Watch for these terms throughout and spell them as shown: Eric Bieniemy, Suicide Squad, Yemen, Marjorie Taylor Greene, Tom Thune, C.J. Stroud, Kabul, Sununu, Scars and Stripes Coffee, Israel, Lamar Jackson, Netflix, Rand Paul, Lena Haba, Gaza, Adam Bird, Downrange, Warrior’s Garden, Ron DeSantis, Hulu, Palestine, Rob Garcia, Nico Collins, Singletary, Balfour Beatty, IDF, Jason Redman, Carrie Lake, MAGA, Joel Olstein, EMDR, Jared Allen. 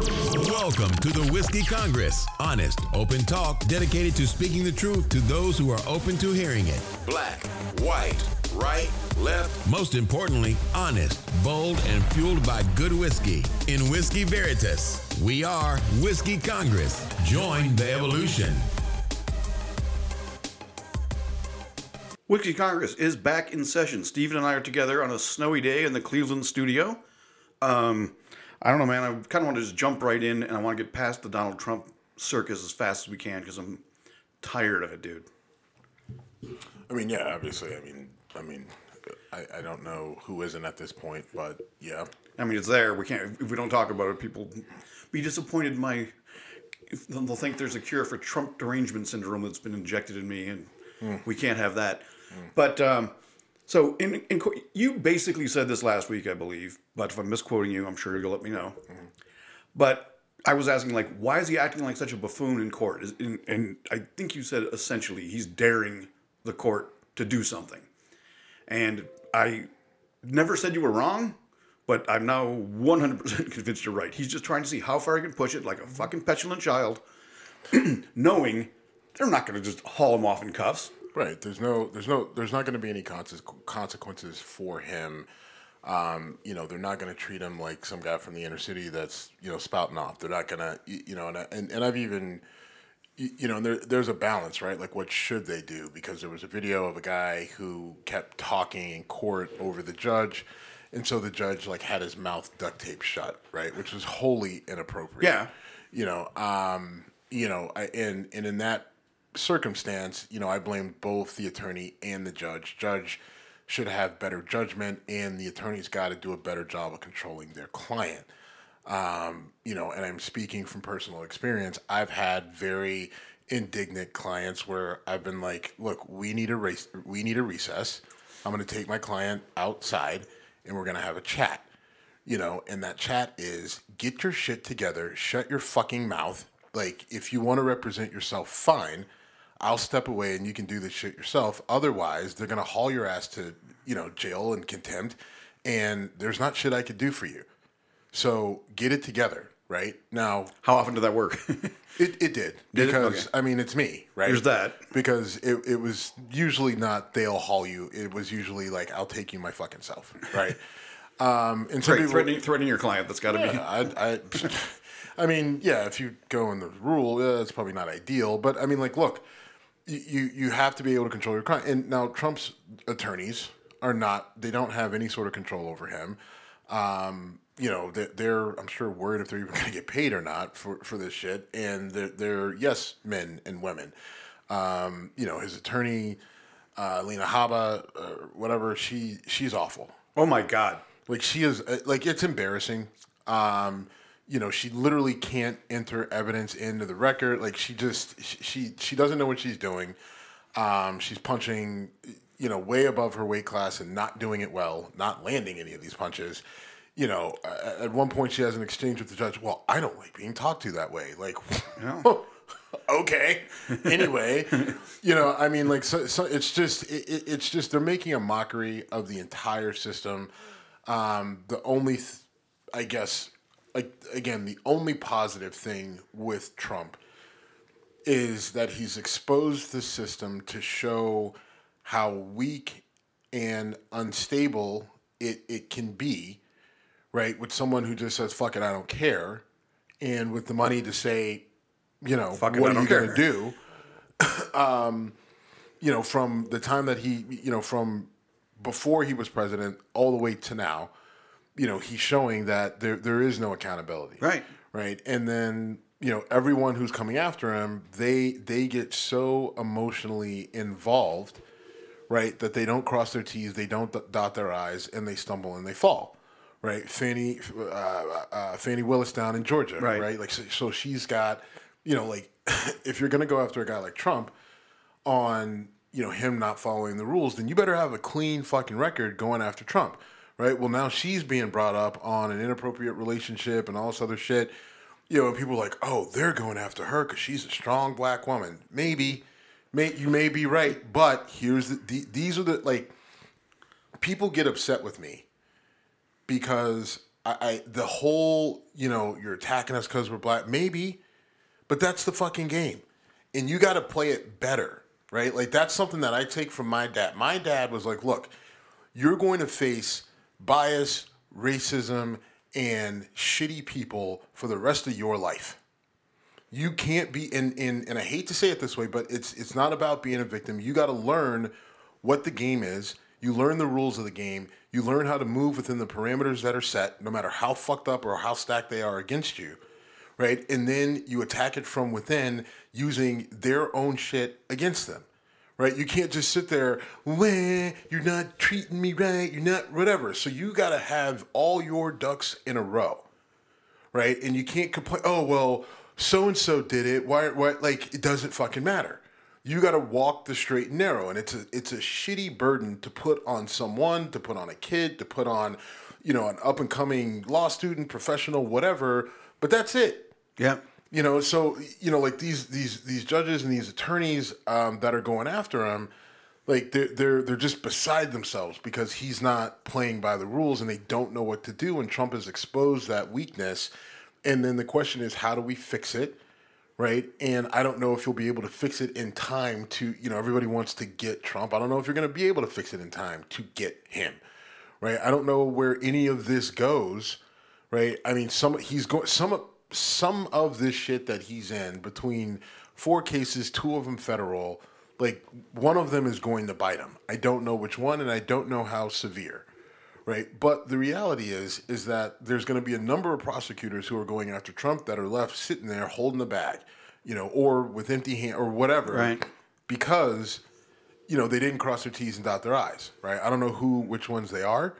Welcome to the Whiskey Congress. Honest, open talk dedicated to speaking the truth to those who are open to hearing it. Black, white, right, left. Most importantly, honest, bold, and fueled by good whiskey. In Whiskey Veritas, we are Whiskey Congress. Join the evolution. Whiskey Congress is back in session. Steven and I are together on a snowy day in the Cleveland studio. I don't know, man. I kind of want to just jump right in, and I want to get past the Donald Trump circus as fast as we can because I'm tired of it, dude. I mean, yeah, obviously. I mean, I don't know who isn't at this point, but yeah. I mean, it's there. We can't. If we don't talk about it, people be disappointed. They'll think there's a cure for Trump derangement syndrome that's been injected in me, and we can't have that. But so, in you basically said this last week, I believe, but if I'm misquoting you, I'm sure you'll let me know. But I was asking, like, why is he acting like such a buffoon in court? And I think you said, essentially, he's daring the court to do something. And I never said you were wrong, but I'm now 100% convinced you're right. He's just trying to see how far he can push it like a fucking petulant child, knowing they're not going to just haul him off in cuffs. Right. There's not going to be any consequences for him. You know, they're not going to treat him like some guy from the inner city that's, you know, spouting off. They're not going to, you know, and I've even, you know, and there's a balance, right? Like, what should they do? Because there was a video of a guy who kept talking in court over the judge. And so the judge, like, had his mouth duct taped shut, right? Which was wholly inappropriate. Yeah. You know, and in that circumstance, you know, I blame both the attorney and the judge. Judge should have better judgment, and the attorney's got to do a better job of controlling their client. You know, and I'm speaking from personal experience. I've had very indignant clients where I've been like, "Look, we need a recess. I'm going to take my client outside, and we're going to have a chat." You know, and that chat is get your shit together, shut your fucking mouth. Like, if you want to represent yourself, fine. I'll step away and you can do this shit yourself. Otherwise, they're going to haul your ass to, you know, jail and contempt. And there's not shit I could do for you. So get it together, right? Now, how often did that work? It did. Because, okay. I mean, it's me, right? There's that. Because it was usually not they'll haul you. It was usually like, I'll take you my fucking self, right? And so threatening your client, that's got to be... I mean, yeah, if you go in the rule, that's probably not ideal. But, I mean, like, look, you have to be able to control your client. And now Trump's attorneys are not – they don't have any sort of control over him. You know, they're I'm sure, worried if they're even going to get paid or not for this shit. And they're yes, men and women. You know, his attorney, Lena Haba, or whatever, she's awful. Oh, my God. Like, she is – like, it's embarrassing. You know, she literally can't enter evidence into the record. Like, she just, she doesn't know what she's doing. She's punching, you know, way above her weight class and not doing it well, not landing any of these punches. You know, at one point she has an exchange with the judge. Well, I don't like being talked to that way. Like, no. Okay. Anyway, you know, I mean, like, so it's just, it's just, they're making a mockery of the entire system. The only, I guess... Like, again, the only positive thing with Trump is that he's exposed the system to show how weak and unstable it can be, right? With someone who just says, fuck it, I don't care. And with the money to say, you know, fuck what it, are you going to do? You know, from the time that he, you know, from before he was president all the way to now, you know, he's showing that there is no accountability. Right. Right. And then, you know, everyone who's coming after him, they get so emotionally involved, right, that they don't cross their T's, they don't dot their I's, and they stumble and they fall, right? Fannie Willis down in Georgia, right? Like, so she's got, you know, like, if you're going to go after a guy like Trump on, you know, him not following the rules, then you better have a clean fucking record going after Trump. Right. Well, now she's being brought up on an inappropriate relationship and all this other shit. You know, and people are like, oh, they're going after her because she's a strong black woman. Maybe, you may be right, but here's these are the, like, people get upset with me because I the whole, you know, you're attacking us because we're black, maybe, but that's the fucking game. And you got to play it better, right? Like, that's something that I take from my dad. My dad was like, look, you're going to face bias, racism, and shitty people for the rest of your life. You can't be, and I hate to say it this way, but it's not about being a victim. You got to learn what the game is. You learn the rules of the game. You learn how to move within the parameters that are set, no matter how fucked up or how stacked they are against you, right? And then you attack it from within using their own shit against them, right? You can't just sit there, well, you're not treating me right, you're not whatever. So you got to have all your ducks in a row, right? And you can't complain, oh, well, so-and-so did it. Why? Like, it doesn't fucking matter. You got to walk the straight and narrow, and it's a shitty burden to put on someone, to put on a kid, to put on, you know, an up-and-coming law student, professional, whatever, but that's it. Yeah. You know, so, you know, like these judges and these attorneys that are going after him, like they're just beside themselves because he's not playing by the rules and they don't know what to do, and Trump has exposed that weakness. And then the question is, how do we fix it? Right, and I don't know if you'll be able to fix it in time to, you know, everybody wants to get Trump. I don't know if you're going to be able to fix it in time to get him, right? I don't know where any of this goes, right? I mean, some of this shit that he's in, between 4 cases, 2 of them federal, like one of them is going to bite him. I don't know which one, and I don't know how severe, right? But the reality is that there's going to be a number of prosecutors who are going after Trump that are left sitting there holding the bag, you know, or with empty hand or whatever, right? Because, you know, they didn't cross their T's and dot their I's, right? I don't know which ones they are,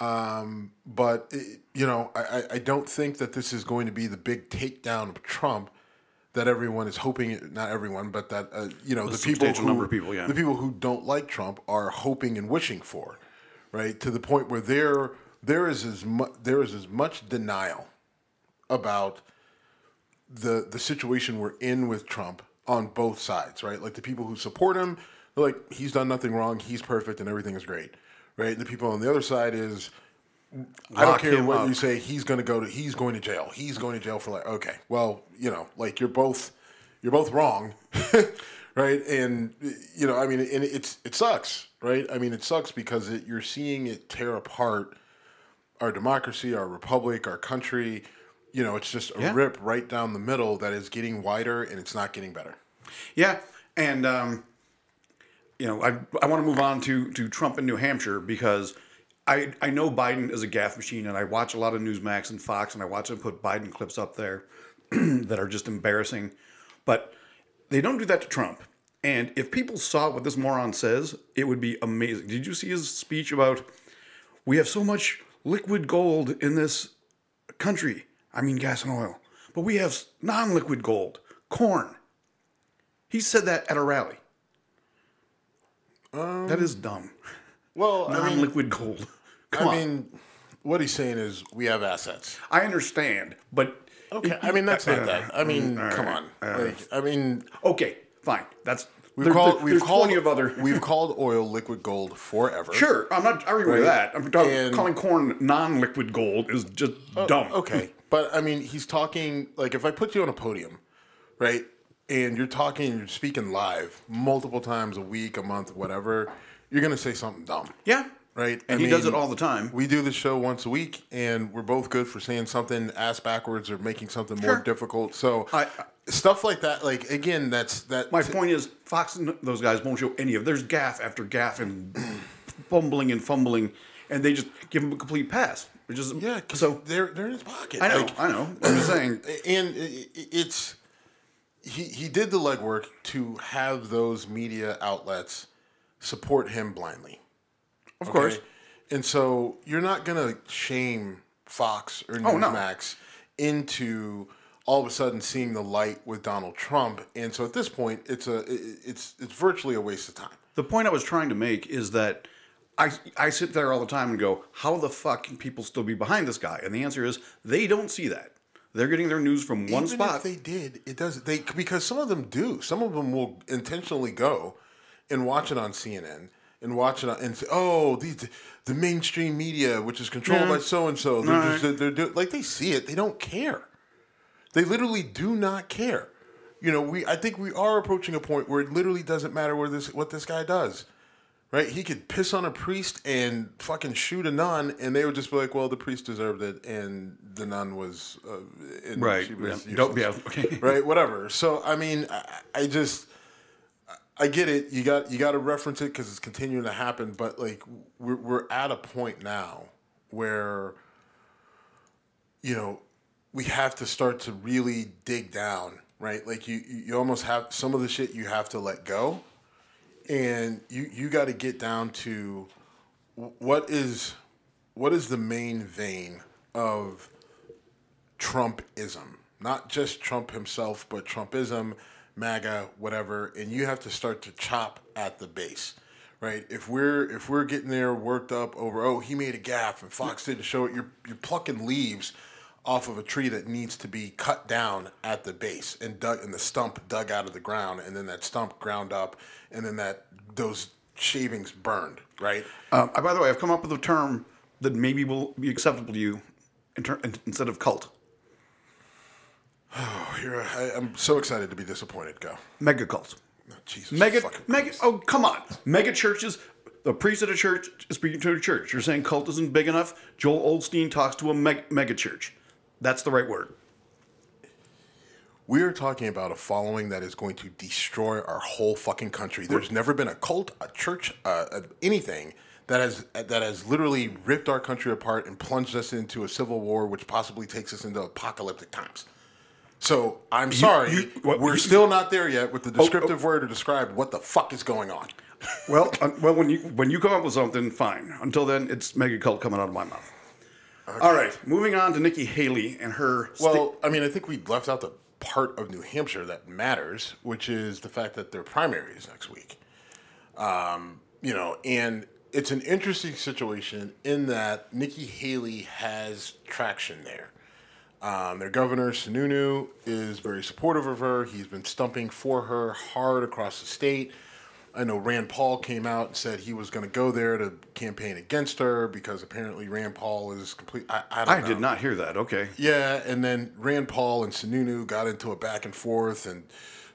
but it, you know, I don't think that this is going to be the big takedown of Trump that everyone is hoping. Not everyone, but that you know, the people who don't like Trump are hoping and wishing for. Right, to the point where there is as much denial about the situation we're in with Trump on both sides, right? Like the people who support him, they're like, he's done nothing wrong, he's perfect, and everything is great, right? And the people on the other side is, I don't care what you say, he's going to jail, he's going to jail for life. Okay, well, you know, like you're both wrong, right? And you know, I mean, and it sucks. Right? I mean, it sucks because you're seeing it tear apart our democracy, our republic, our country. You know, it's just a rip right down the middle that is getting wider and it's not getting better. Yeah. And, you know, I want to move on to Trump in New Hampshire because I know Biden is a gaff machine, and I watch a lot of Newsmax and Fox, and I watch them put Biden clips up there that are just embarrassing. But they don't do that to Trump. And if people saw what this moron says, it would be amazing. Did you see his speech about, we have so much liquid gold in this country? I mean, gas and oil. But we have non-liquid gold, corn. He said that at a rally. That is dumb. Well, non-liquid gold. Come on. What he's saying is we have assets. I understand, but... Okay, I mean, that's not that. I mean, come on. Okay. Fine. We've called oil liquid gold forever. Sure, I'm not arguing with that. I'm calling corn non-liquid gold is just dumb. Okay, but I mean, he's talking like, if I put you on a podium, right, and you're speaking live multiple times a week, a month, whatever, you're gonna say something dumb. Yeah. Right. And he does it all the time. We do this show once a week, and we're both good for saying something ass backwards or making something more difficult. So. Stuff like that, like, again, that's... My point is, Fox and those guys won't show any of it. There's gaff after gaff and fumbling, and they just give him a complete pass. So they're in his pocket. I know. I'm just saying. And it's... He did the legwork to have those media outlets support him blindly. Of course. And so you're not going to shame Fox or Newsmax into... all of a sudden seeing the light with Donald Trump. And so at this point, it's virtually a waste of time. The point I was trying to make is that I sit there all the time and go, how the fuck can people still be behind this guy? And the answer is they don't see that. They're getting their news from one spot. Even if they did, it doesn't. Because some of them do. Some of them will intentionally go and watch it on CNN and watch it and say, oh, the mainstream media, which is controlled by so-and-so, they're they see it. They don't care. They literally do not care. You know, I think we are approaching a point where it literally doesn't matter what this guy does. Right? He could piss on a priest and fucking shoot a nun, and they would just be like, well, the priest deserved it, and the nun was... She was okay. Right? Whatever. So, I mean, I just... I get it. You got to reference it because it's continuing to happen, but, like, we're at a point now where, you know, we have to start to really dig down, right? Like, you almost have... Some of the shit you have to let go. And you got to get down to what is the main vein of Trumpism, not just Trump himself, but Trumpism, MAGA, whatever. And you have to start to chop at the base, right? If we're getting there worked up over he made a gaffe and Fox didn't show it, you're plucking leaves off of a tree that needs to be cut down at the base and the stump dug out of the ground, and then that stump ground up, and then those shavings burned, right? By the way, I've come up with a term that maybe will be acceptable to you instead of cult. Oh, I'm so excited to be disappointed. Go. Mega cult. Oh, Jesus. Mega. Oh, come on. Mega churches. The priest at a church is speaking to a church. You're saying cult isn't big enough. Joel Olstein talks to a mega church. That's the right word. We are talking about a following that is going to destroy our whole fucking country. There's never been a cult, a church, anything that has literally ripped our country apart and plunged us into a civil war, which possibly takes us into apocalyptic times. So I'm sorry, we're still not there yet with the descriptive word to describe what the fuck is going on. Well, when you come up with something, fine. Until then, it's mega cult coming out of my mouth. Okay. All right, moving on to Nikki Haley and her... I think we left out the part of New Hampshire that matters, which is the fact that their primary is next week. And it's an interesting situation in that Nikki Haley has traction there. Their governor, Sununu, is very supportive of her. He's been stumping for her hard across the state. I know Rand Paul came out and said he was going to go there to campaign against her because apparently Rand Paul is complete. I did not hear that. Okay. Yeah, and then Rand Paul and Sununu got into a back and forth, and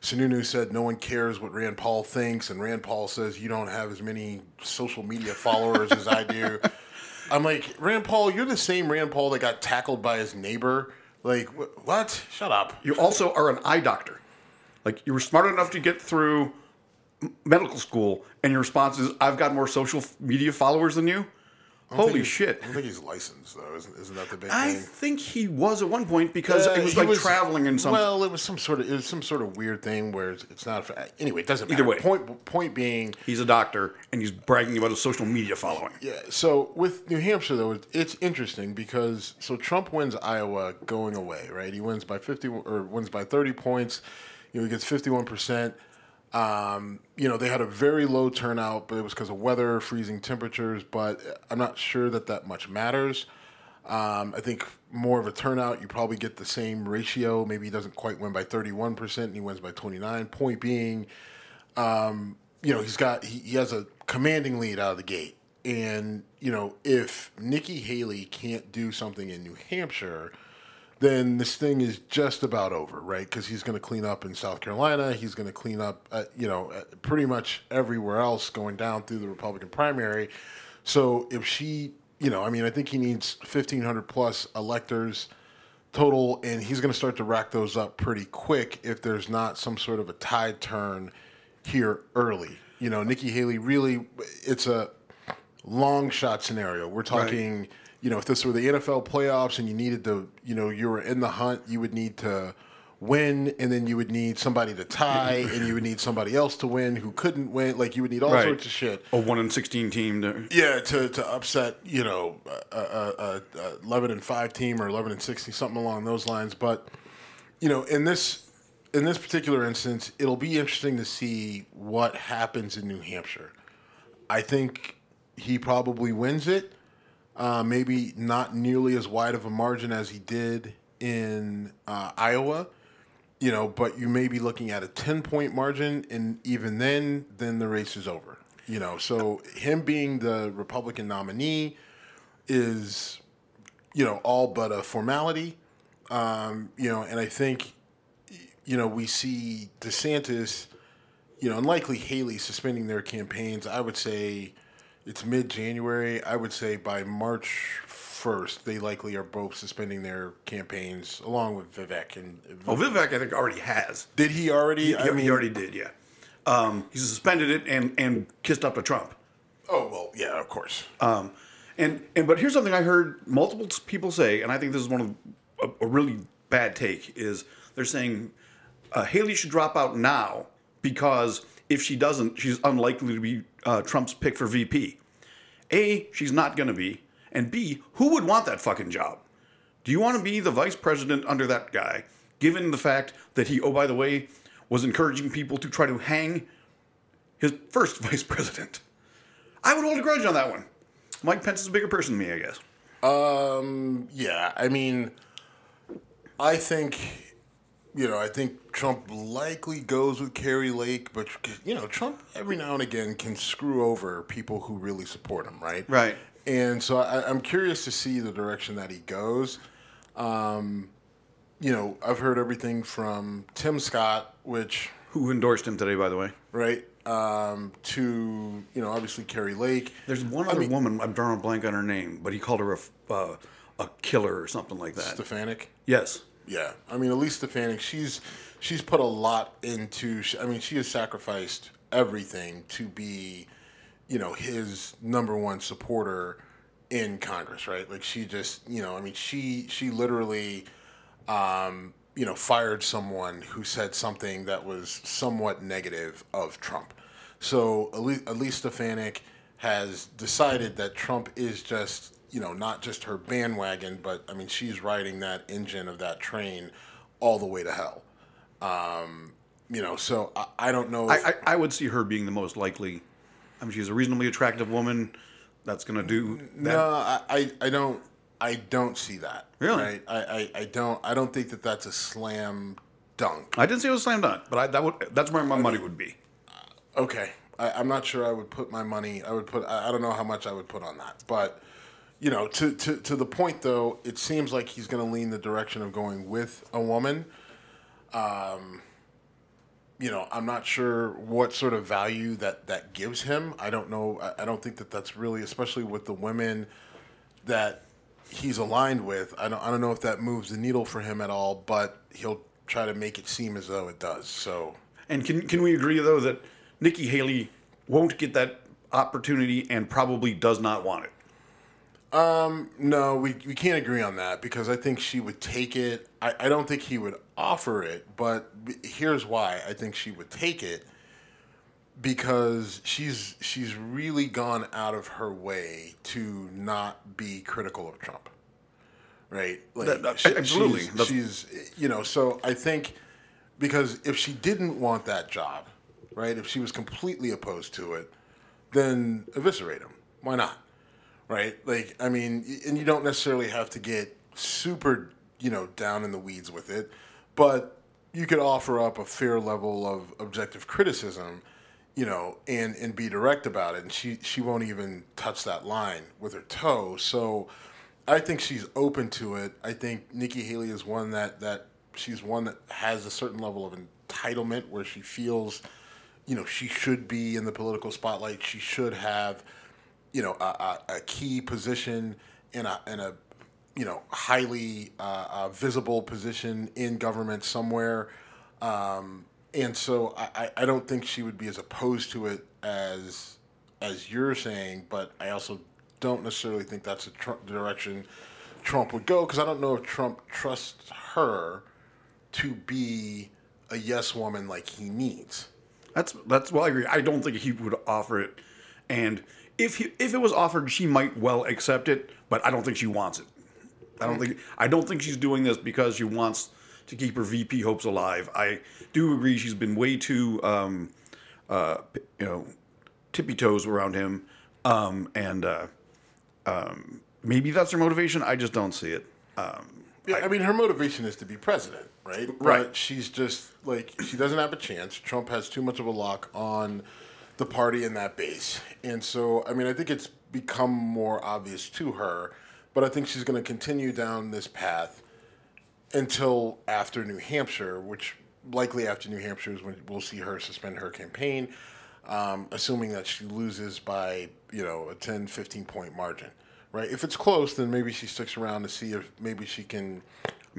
Sununu said no one cares what Rand Paul thinks, and Rand Paul says you don't have as many social media followers as I do. I'm like, Rand Paul, you're the same Rand Paul that got tackled by his neighbor. Like, what? Shut up. You also are an eye doctor. Like, you were smart enough to get through medical school, and your response is, I've got more social media followers than you? Holy shit. I don't think he's licensed, though. Isn't that the big thing? I think he was at one point because it was like traveling in something. Well, it was some sort of weird thing where it's not... Anyway, it doesn't matter. Either way. Point being... He's a doctor, and he's bragging about his social media following. Yeah, so with New Hampshire, though, it's interesting because... So Trump wins Iowa going away, right? He wins by 30 points. You know, he gets 51%. They had a very low turnout, but it was because of weather, freezing temperatures, but I'm not sure that much matters. I think more of a turnout, you probably get the same ratio. Maybe he doesn't quite win by 31% and he wins by 29. Point being, he has a commanding lead out of the gate. And, if Nikki Haley can't do something in New Hampshire, then this thing is just about over, right? Because he's going to clean up in South Carolina. He's going to clean up, pretty much everywhere else going down through the Republican primary. So if she, I think he needs 1,500 plus electors total, and he's going to start to rack those up pretty quick if there's not some sort of a tide turn here early. Nikki Haley really, it's a long shot scenario. We're talking... Right. If this were the NFL playoffs and you needed to, you were in the hunt, you would need to win, and then you would need somebody to tie, and you would need somebody else to win who couldn't win. Like, you would need all sorts of shit. A 1-16 team. To upset, a 11-5 team or 11-16, something along those lines. But, in this particular instance, it'll be interesting to see what happens in New Hampshire. I think he probably wins it. Maybe not nearly as wide of a margin as he did in Iowa, but you may be looking at a 10-point margin, and even then the race is over. You know, so him being the Republican nominee is, you know, all but a formality. You know, and I think, you know, we see DeSantis, you know, and likely Haley suspending their campaigns. I would say it's mid-January. I would say by March 1st, they likely are both suspending their campaigns, along with Vivek. Vivek, I think, already has. Did he already? He already did, yeah. He suspended it and kissed up to Trump. Oh, well, yeah, of course. But here's something I heard multiple people say, and I think this is one of a really bad take, is they're saying Haley should drop out now because if she doesn't, she's unlikely to be Trump's pick for VP. A, she's not going to be. And B, who would want that fucking job? Do you want to be the vice president under that guy, given the fact that he, oh, by the way, was encouraging people to try to hang his first vice president? I would hold a grudge on that one. Mike Pence is a bigger person than me, I guess. Yeah, I mean, I think, you know, I think Trump likely goes with Carrie Lake, but, you know, Trump every now and again can screw over people who really support him, right? Right. And so I'm curious to see the direction that he goes. You know, I've heard everything from Tim Scott, who endorsed him today, by the way. Right. To, you know, obviously Carrie Lake. There's one other woman, I'm drawing a blank on her name, but he called her a killer or something like that. Stefanik? Yes. Yeah. I mean, Elise Stefanik, she's put a lot into, I mean, she has sacrificed everything to be, you know, his number one supporter in Congress, right? Like, she just, you know, I mean, she literally, you know, fired someone who said something that was somewhat negative of Trump. So Elise Stefanik has decided that Trump is just, you know, not just her bandwagon, but, I mean, she's riding that engine of that train all the way to hell. You know, so I don't know. I would see her being the most likely. I mean, she's a reasonably attractive woman. That's going to do that. No, I don't see that. Really? Right? I don't think that that's a slam dunk. I didn't say it was a slam dunk, but that's where my money would be. Okay. I'm not sure I would put my money. I don't know how much I would put on that. But, you know, to the point, though, it seems like he's going to lean the direction of going with a woman. You know, I'm not sure what sort of value that gives him. I don't know. I don't think that that's really, especially with the women that he's aligned with, I don't know if that moves the needle for him at all, but he'll try to make it seem as though it does. So, and can we agree, though, that Nikki Haley won't get that opportunity and probably does not want it? No, we can't agree on that, because I think she would take it. I don't think he would offer it, but here's why I think she would take it, because she's really gone out of her way to not be critical of Trump, right? Like, absolutely. She's, you know, so I think, because if she didn't want that job, right, if she was completely opposed to it, then eviscerate him. Why not, right? Like, I mean, and you don't necessarily have to get super, you know, down in the weeds with it, but you could offer up a fair level of objective criticism, you know, and be direct about it. And she won't even touch that line with her toe. So I think she's open to it. I think Nikki Haley is one that she's one that has a certain level of entitlement, where she feels, you know, she should be in the political spotlight. She should have, you know, a key position in a you know, highly visible position in government somewhere. And so I don't think she would be as opposed to it as you're saying, but I also don't necessarily think that's the direction Trump would go, because I don't know if Trump trusts her to be a yes woman like he needs. That's well, I agree. I don't think he would offer it, and if it was offered, she might well accept it, but I don't think she wants it. I don't think she's doing this because she wants to keep her VP hopes alive. I do agree she's been way too, you know, tippy toes around him, and maybe that's her motivation. I just don't see it. Yeah, I mean, her motivation is to be president, right? Right. But she's just like, she doesn't have a chance. Trump has too much of a lock on the party and that base. And so, I mean, I think it's become more obvious to her, but I think she's going to continue down this path until after New Hampshire, which likely after New Hampshire is when we'll see her suspend her campaign, assuming that she loses by, you know, a 10, 15-point margin, right? If it's close, then maybe she sticks around to see if maybe she can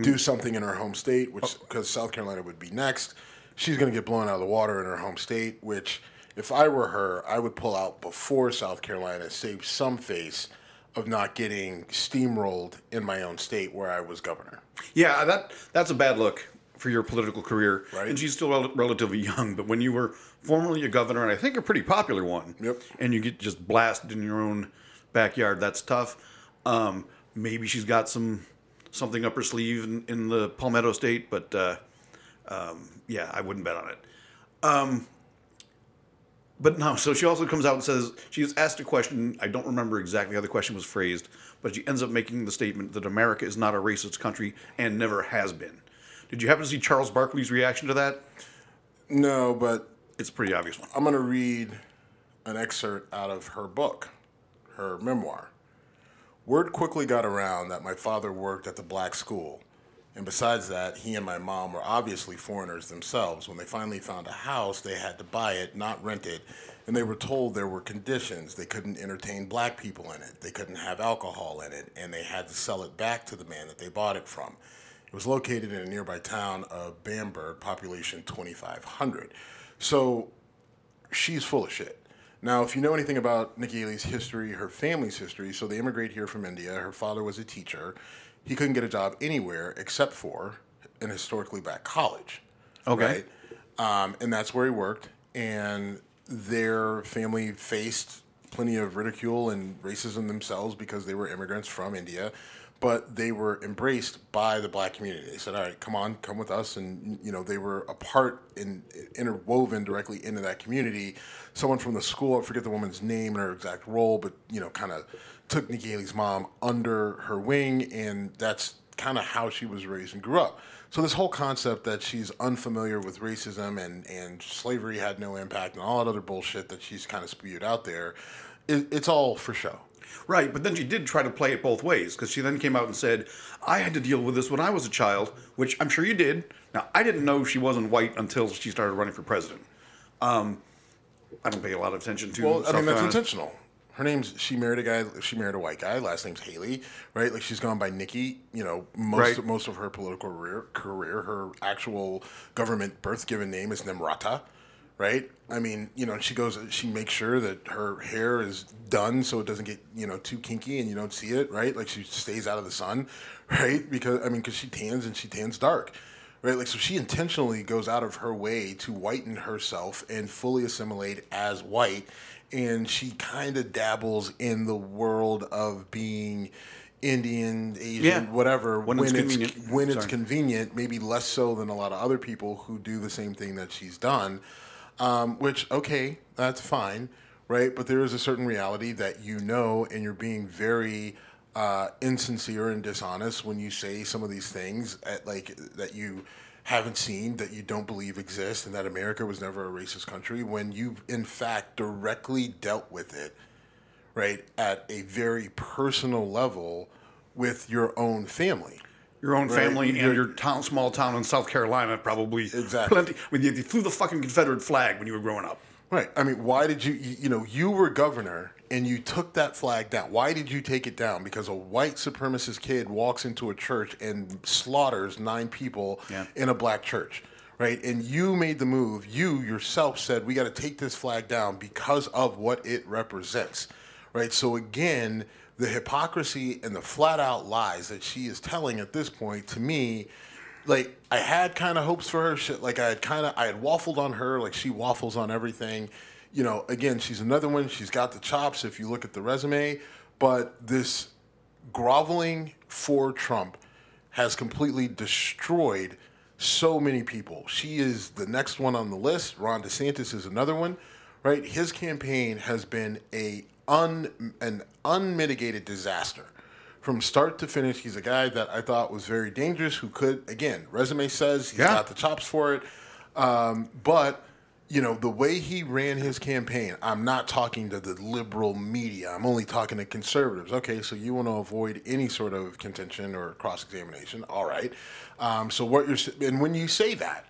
do something in her home state, which, because South Carolina would be next. She's going to get blown out of the water in her home state, which, if I were her, I would pull out before South Carolina, save some face of not getting steamrolled in my own state where I was governor. Yeah, that's a bad look for your political career. Right. And she's still relatively young, but when you were formerly a governor, and I think a pretty popular one, yep, and you get just blasted in your own backyard, that's tough. Maybe she's got something up her sleeve in the Palmetto State, but yeah, I wouldn't bet on it. But no, so she also comes out and says, she was asked a question, I don't remember exactly how the question was phrased, but she ends up making the statement that America is not a racist country and never has been. Did you happen to see Charles Barkley's reaction to that? No, but it's a pretty obvious one. I'm going to read an excerpt out of her book, her memoir. Word quickly got around that my father worked at the black school, and besides that, he and my mom were obviously foreigners themselves. When they finally found a house, they had to buy it, not rent it, and they were told there were conditions. They couldn't entertain black people in it, they couldn't have alcohol in it, and they had to sell it back to the man that they bought it from. It was located in a nearby town of Bamberg, population 2,500. So she's full of shit. Now, if you know anything about Nikki Haley's history, her family's history, so they immigrated here from India. Her father was a teacher. He couldn't get a job anywhere except for an historically black college. Okay. Right? And that's where he worked. And their family faced plenty of ridicule and racism themselves because they were immigrants from India. But they were embraced by the black community. They said, all right, come on, come with us. And, you know, they were a part and interwoven directly into that community. Someone from the school, I forget the woman's name and her exact role, but, you know, kind of took Nikki Haley's mom under her wing, and that's kind of how she was raised and grew up. So this whole concept that she's unfamiliar with racism and slavery had no impact and all that other bullshit that she's kind of spewed out there, it's all for show. Right, but then she did try to play it both ways, because she then came out and said, I had to deal with this when I was a child, which I'm sure you did. Now, I didn't know she wasn't white until she started running for president. I don't pay a lot of attention to... Well, I mean, that's intentional. Her name's... She married a white guy. Last name's Haley, right? Like, she's gone by Nikki, you know, most of her political career. Her actual government birth-given name is Nimrata. Right? I mean, you know, she makes sure that her hair is done so it doesn't get, you know, too kinky and you don't see it, right? Like, she stays out of the sun, right? Because she tans and she tans dark, right? Like, so she intentionally goes out of her way to whiten herself and fully assimilate as white. And she kind of dabbles in the world of being Indian, Asian, whatever, when it's convenient, maybe less so than a lot of other people who do the same thing that she's done. Which, okay, that's fine, right? But there is a certain reality that you know, and you're being very insincere and dishonest when you say some of these things that you haven't seen, that you don't believe exist, and that America was never a racist country when you've, in fact, directly dealt with it, right, at a very personal level with your own family. Your own family, right? And your town, small town in South Carolina, probably. Exactly. Plenty. I mean, you flew the fucking Confederate flag when you were growing up. Right. I mean, why did you were governor and you took that flag down. Why did you take it down? Because a white supremacist kid walks into a church and slaughters 9 people in a black church. Right. And you made the move. You yourself said, we got to take this flag down because of what it represents. Right. So again, the hypocrisy and the flat-out lies that she is telling at this point, to me, like, I had kind of hopes for her. I had waffled on her, like she waffles on everything. You know, again, she's another one. She's got the chops if you look at the resume. But this groveling for Trump has completely destroyed so many people. She is the next one on the list. Ron DeSantis is another one, right? His campaign has been an unmitigated disaster from start to finish. He's a guy that I thought was very dangerous, who could, again, resume says he's got the chops for it, but you know, the way he ran his campaign, I'm not talking to the liberal media. I'm only talking to conservatives. Okay, so you want to avoid any sort of contention or cross-examination. All right. So what you're, and when you say that,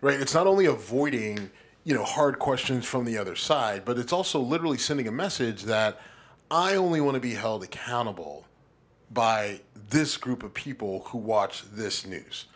right, it's not only avoiding, you know, hard questions from the other side, but it's also literally sending a message that I only want to be held accountable by this group of people who watch this news.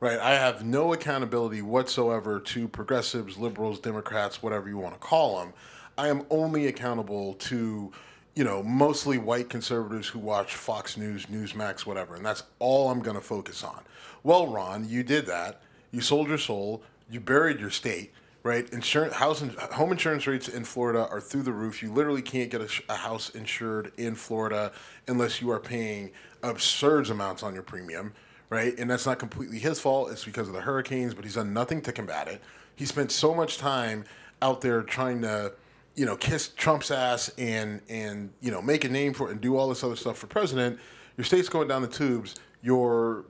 Right, I have no accountability whatsoever to progressives, liberals, Democrats, whatever you want to call them. I am only accountable to, you know, mostly white conservatives who watch Fox News, Newsmax, whatever, and that's all I'm going to focus on. Well, Ron, you did that. You sold your soul. You buried your state, right? Insurance, house, home insurance rates in Florida are through the roof. You literally can't get a house insured in Florida unless you are paying absurd amounts on your premium. Right, and that's not completely his fault. It's because of the hurricanes, but he's done nothing to combat it. He spent so much time out there trying to, you know, kiss Trump's ass and you know, make a name for it and do all this other stuff for president. Your state's going down the tubes. Your,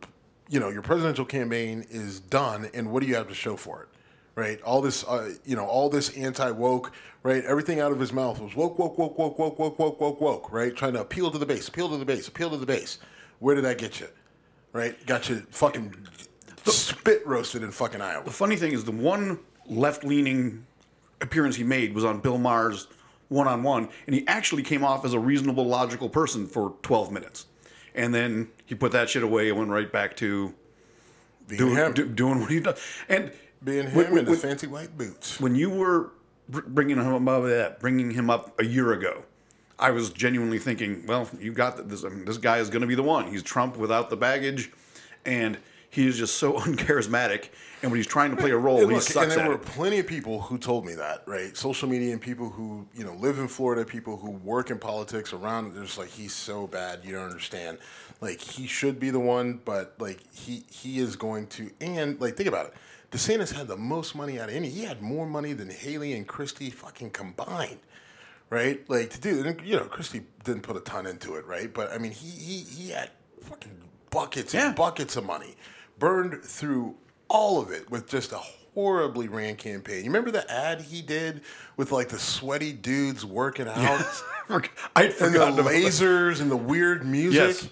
you know, your presidential campaign is done, and what do you have to show for it? Right, all this, you know, all this anti-woke, right? Everything out of his mouth was woke, woke, woke, woke, woke, woke, woke, woke, woke. Right, trying to appeal to the base, appeal to the base, appeal to the base. Where did that get you? Right, got you fucking spit roasted in fucking Iowa. The funny thing is, the one left-leaning appearance he made was on Bill Maher's one-on-one, and he actually came off as a reasonable, logical person for 12 minutes. And then he put that shit away and went right back to doing what he does. And being him in the fancy white boots. When you were bringing him up a year ago, I was genuinely thinking, well, you got this. I mean, this guy is going to be the one. He's Trump without the baggage, and he is just so uncharismatic. And when he's trying to play a role, he sucks at it. And there were plenty of people who told me that, right? Social media and people who, you know, live in Florida, people who work in politics around, they're just like, he's so bad, you don't understand. Like, he should be the one, but like he is going to. And like, think about it. DeSantis had the most money out of any. He had more money than Haley and Christie fucking combined. Right, like to do, you know, Christie didn't put a ton into it, right? But I mean, he had fucking buckets and buckets of money, burned through all of it with just a horribly ran campaign. You remember the ad he did with like the sweaty dudes working out, I forgot, and the lasers and the weird music. Yes.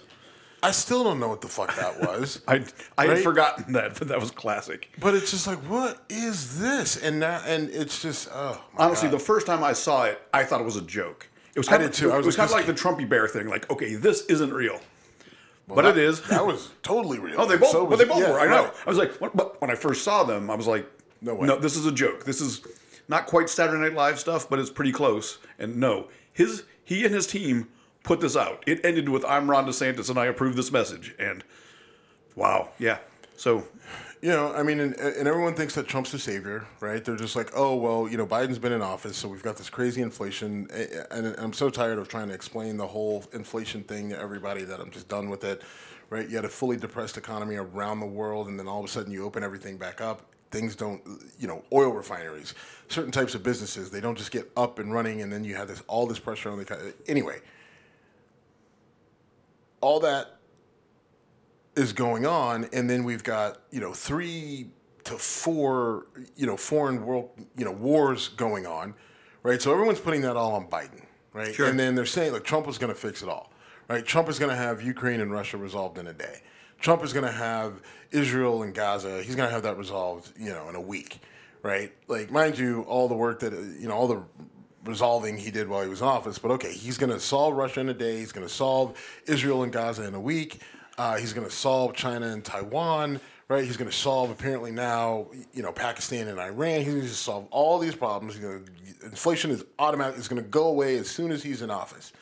I still don't know what the fuck that was. I had forgotten that, but that was classic. But it's just like, what is this? And now, and it's just, oh, my honestly, God. The first time I saw it, I thought it was a joke. It was kind of too. It was kind of like the Trumpy Bear thing. Like, okay, this isn't real, well, but it is. That was totally real. Oh, they both. So was, but they both were. I know. Right. I was like, what? But when I first saw them, I was like, no way. No, this is a joke. This is not quite Saturday Night Live stuff, but it's pretty close. And no, he and his team put this out. It ended with, I'm Ron DeSantis and I approve this message. And wow. Yeah. So, you know, I mean, and everyone thinks that Trump's the savior, right? They're just like, oh, well, you know, Biden's been in office, so we've got this crazy inflation. And I'm so tired of trying to explain the whole inflation thing to everybody that I'm just done with it, right? You had a fully depressed economy around the world, and then all of a sudden you open everything back up. Things don't, you know, oil refineries, certain types of businesses, they don't just get up and running, and then you have this all this pressure on the economy. Anyway, all that is going on, and then we've got, you know, 3 to 4, you know, foreign world, you know, wars going on, right? So everyone's putting that all on Biden, right? Sure. And then they're saying, like, Trump was going to fix it all, right? Trump is going to have Ukraine and Russia resolved in a day. Trump is going to have Israel and Gaza. He's going to have that resolved, you know, in a week, right? Like, mind you, all the work that, you know, all the resolving he did while he was in office, but okay, he's going to solve Russia in a day, he's going to solve Israel and Gaza in a week, he's going to solve China and Taiwan, right? He's going to solve, apparently now, you know, Pakistan and Iran. He's going to solve all these problems. He's going to, inflation is automatic, it's going to go away as soon as he's in office,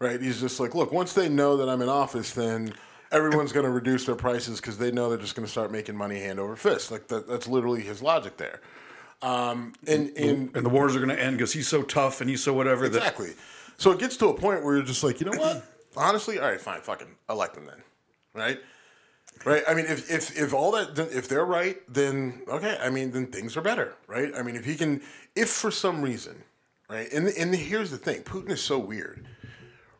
right? He's just like, look, once they know that I'm in office, then everyone's going to reduce their prices because they know they're just going to start making money hand over fist. Like, that's literally his logic there. And the wars are going to end because he's so tough and he's so whatever. Exactly. So it gets to a point where you're just like, you know what? Honestly, all right, fine, fucking elect them then, right? Right. I mean, if all that, then if they're right, then okay. I mean, then things are better, right? I mean, if he can, if for some reason, right? And here's the thing: Putin is so weird,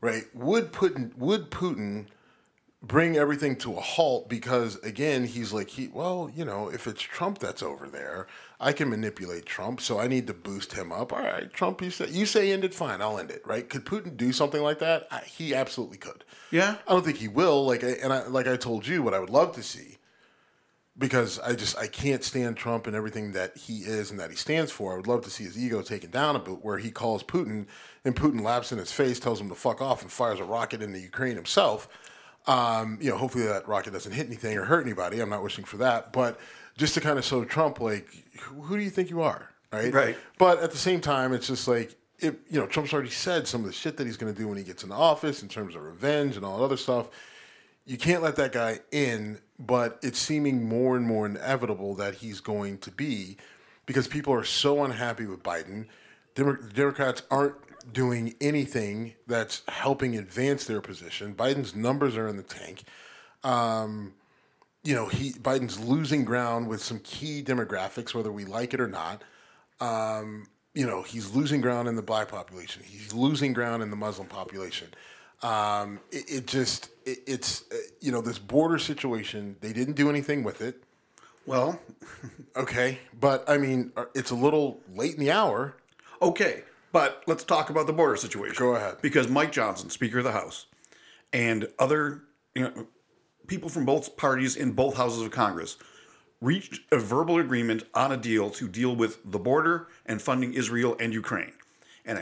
right? Would Putin bring everything to a halt because, again, he's like, if it's Trump that's over there, I can manipulate Trump, so I need to boost him up. All right, Trump, you say end it, fine, I'll end it, right? Could Putin do something like that? He absolutely could. Yeah. I don't think he will. Like I told you, what I would love to see, because I can't stand Trump and everything that he is and that he stands for. I would love to see his ego taken down a bit, where he calls Putin and Putin laps in his face, tells him to fuck off, and fires a rocket into Ukraine himself. Hopefully that rocket doesn't hit anything or hurt anybody. I'm not wishing for that, but just to kind of show Trump, like, who do you think you are, right? Right. But at the same time, it's just like, Trump's already said some of the shit that he's going to do when he gets into office in terms of revenge and all that other stuff. You can't let that guy in, but it's seeming more and more inevitable that he's going to be, because people are so unhappy with Biden. Democrats aren't doing anything that's helping advance their position. Biden's numbers are in the tank. Biden's losing ground with some key demographics, whether we like it or not. He's losing ground in the black population. He's losing ground in the Muslim population. This border situation, they didn't do anything with it. Well, okay. But I mean, it's a little late in the hour. Okay. But let's talk about the border situation. Go ahead. Because Mike Johnson, Speaker of the House, and other people from both parties in both houses of Congress reached a verbal agreement on a deal to deal with the border and funding Israel and Ukraine. And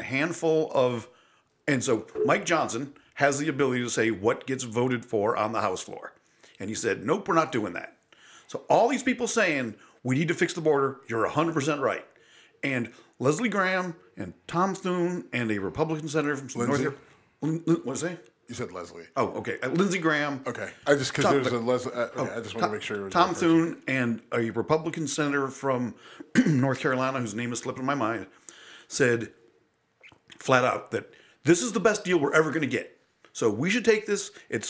so Mike Johnson has the ability to say what gets voted for on the House floor. And he said, nope, we're not doing that. So all these people saying, we need to fix the border, you're 100% right. And Leslie Graham and Tom Thune and a Republican senator from North Carolina. What did I say? You said Leslie. Oh, okay. Lindsey Graham. Okay. I just want to make sure. Tom Thune and a Republican senator from North Carolina, whose name is slipping my mind, said flat out that this is the best deal we're ever going to get. So we should take this. It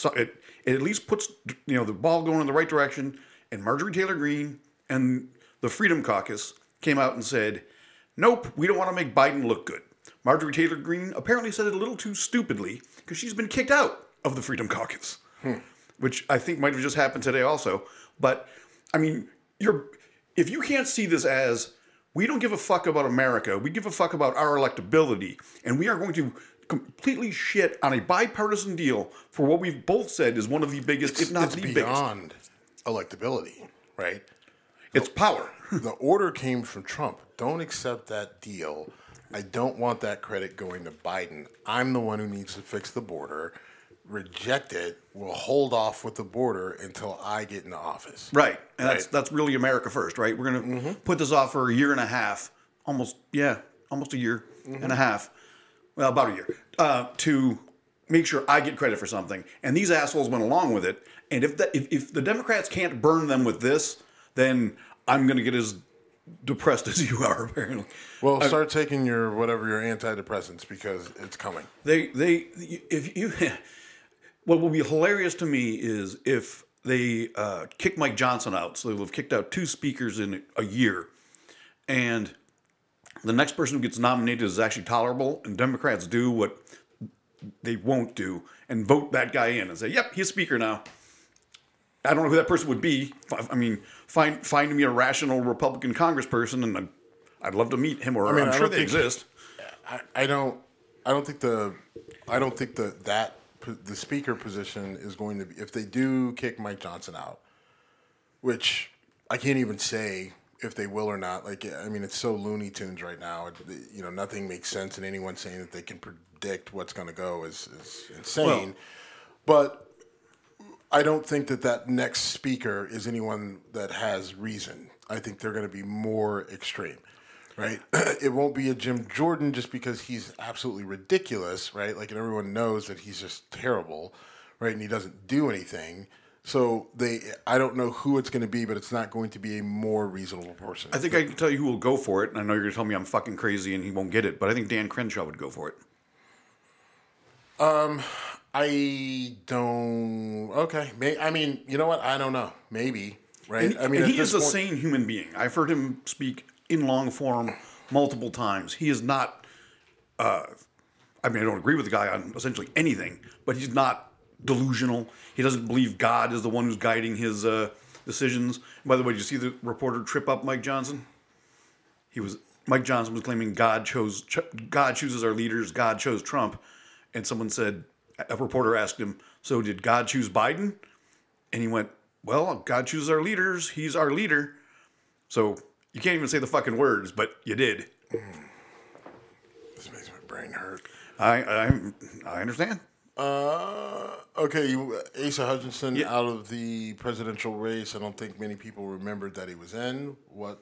at least puts the ball going in the right direction. And Marjorie Taylor Greene and the Freedom Caucus came out and said, nope, we don't want to make Biden look good. Marjorie Taylor Greene apparently said it a little too stupidly because she's been kicked out of the Freedom Caucus, which I think might have just happened today also. But, I mean, if you can't see this as, we don't give a fuck about America, we give a fuck about our electability, and we are going to completely shit on a bipartisan deal for what we've both said is one of the biggest, if not the biggest. It's beyond electability, right? It's power. The order came from Trump. Don't accept that deal. I don't want that credit going to Biden. I'm the one who needs to fix the border. Reject it. We'll hold off with the border until I get into office. Right. And that's really America first, right? We're going to put this off for a year and a half. Almost a year and a half. Well, about a year. To make sure I get credit for something. And these assholes went along with it. And if the Democrats can't burn them with this, then I'm going to get as depressed as you are, apparently. Well, start taking your antidepressants, because it's coming. What will be hilarious to me is if they kick Mike Johnson out, so they'll have kicked out two speakers in a year, and the next person who gets nominated is actually tolerable, and Democrats do what they won't do, and vote that guy in and say, yep, he's speaker now. I don't know who that person would be. I mean, find me a rational Republican congressperson, and I'd love to meet him. Or I mean, I'm sure they exist. I don't think the speaker position is going to be, if they do kick Mike Johnson out, which I can't even say if they will or not. Like, I mean, it's so Looney Tunes right now. Nothing makes sense, and anyone saying that they can predict what's going to go is insane. Well, but I don't think that next speaker is anyone that has reason. I think they're going to be more extreme, right? It won't be a Jim Jordan just because he's absolutely ridiculous, right? Like, and everyone knows that he's just terrible, right? And he doesn't do anything. So I don't know who it's going to be, but it's not going to be a more reasonable person. I think I can tell you who will go for it, and I know you're going to tell me I'm fucking crazy and he won't get it, but I think Dan Crenshaw would go for it. I don't. Okay. I mean, you know what? I don't know. Maybe. Right. And he is a sane human being. I've heard him speak in long form multiple times. He is not. I don't agree with the guy on essentially anything, but he's not delusional. He doesn't believe God is the one who's guiding his decisions. By the way, did you see the reporter trip up Mike Johnson? Mike Johnson was claiming God chooses our leaders, God chose Trump. And someone said, a reporter asked him, so did God choose Biden? And he went, well, God chooses our leaders. He's our leader. So you can't even say the fucking words, but you did. This makes my brain hurt. I understand. Okay, Asa Hutchinson out of the presidential race. I don't think many people remembered that he was in. Why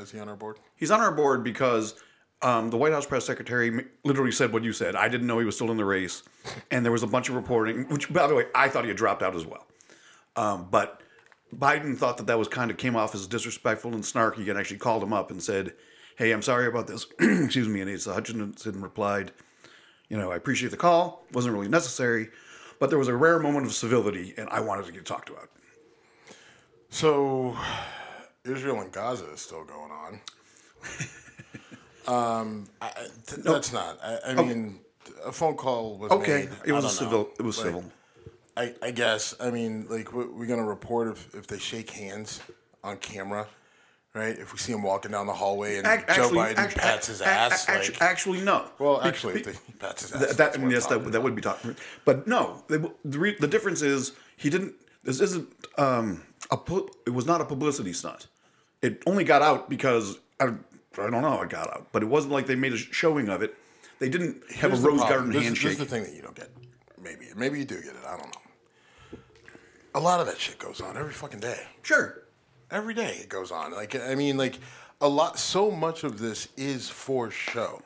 is he on our board? He's on our board because the White House press secretary literally said what you said. I didn't know he was still in the race. And there was a bunch of reporting, which, by the way, I thought he had dropped out as well. But Biden thought that was kind of came off as disrespectful and snarky and actually called him up and said, hey, I'm sorry about this. Excuse me. And Asa Hutchinson replied, I appreciate the call. It wasn't really necessary, but there was a rare moment of civility, and I wanted to get talked about. So, Israel and Gaza is still going on. That's not. I mean, a phone call was made. Okay, it was civil. I guess. I mean, we're gonna report if they shake hands on camera. Right, if we see him walking down the hallway and Joe Biden pats his ass. No. Well, actually, if he pats his ass. That would be talking. But no, the difference is he didn't. This isn't it was not a publicity stunt. It only got out because I don't know how it got out, but it wasn't like they made a showing of it. They didn't have a Rose Garden handshake. This is the thing that you don't get. Maybe you do get it. I don't know. A lot of that shit goes on every fucking day. Sure. Every day it goes on. So much of this is for show,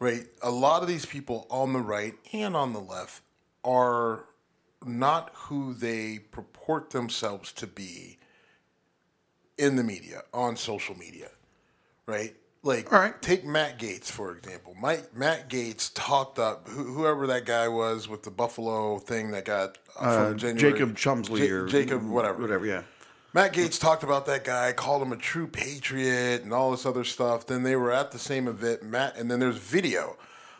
right? A lot of these people on the right and on the left are not who they purport themselves to be in the media, on social media, right? All right. Take Matt Gaetz, for example. Matt Gaetz talked up whoever that guy was with the Buffalo thing that got from January. Jacob Chumsley or Jacob whatever. Whatever, yeah. Matt Gaetz talked about that guy, called him a true patriot and all this other stuff. Then they were at the same event, and then there's video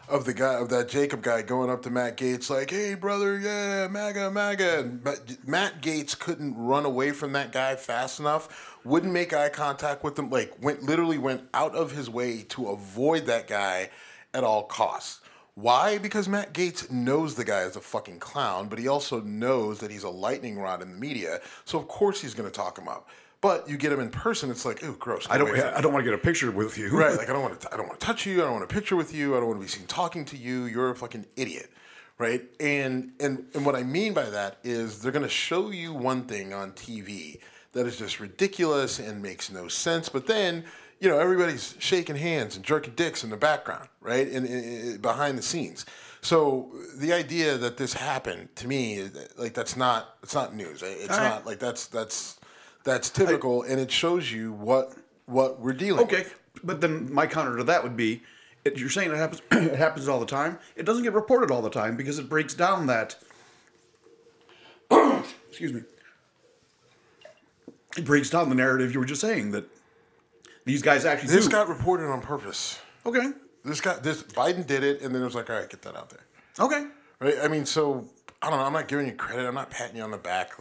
of the guy, of that Jacob guy going up to Matt Gaetz like, hey, brother, yeah, MAGA, MAGA. And Matt Gaetz couldn't run away from that guy fast enough, wouldn't make eye contact with him, went out of his way to avoid that guy at all costs. Why? Because Matt Gaetz knows the guy is a fucking clown, but he also knows that he's a lightning rod in the media, so of course he's going to talk him up. But you get him in person, it's like, ooh, gross. I don't want to get a picture with you. Right, I don't want to touch you, I don't want a picture with you, I don't want to be seen talking to you, you're a fucking idiot, right? And what I mean by that is they're going to show you one thing on TV that is just ridiculous and makes no sense, but then... everybody's shaking hands and jerking dicks in the background, right? And behind the scenes. So the idea that this happened to me, that's not news. That's typical, and it shows you what we're dealing with. Okay, but then my counter to that would be, you're saying it happens. It happens all the time. It doesn't get reported all the time because it breaks down that. Excuse me. It breaks down the narrative you were just saying that. These guys actually. This got reported on purpose. Okay. Biden did it, and then it was like, all right, get that out there. Okay. Right. I mean, so I don't know. I'm not giving you credit. I'm not patting you on the back.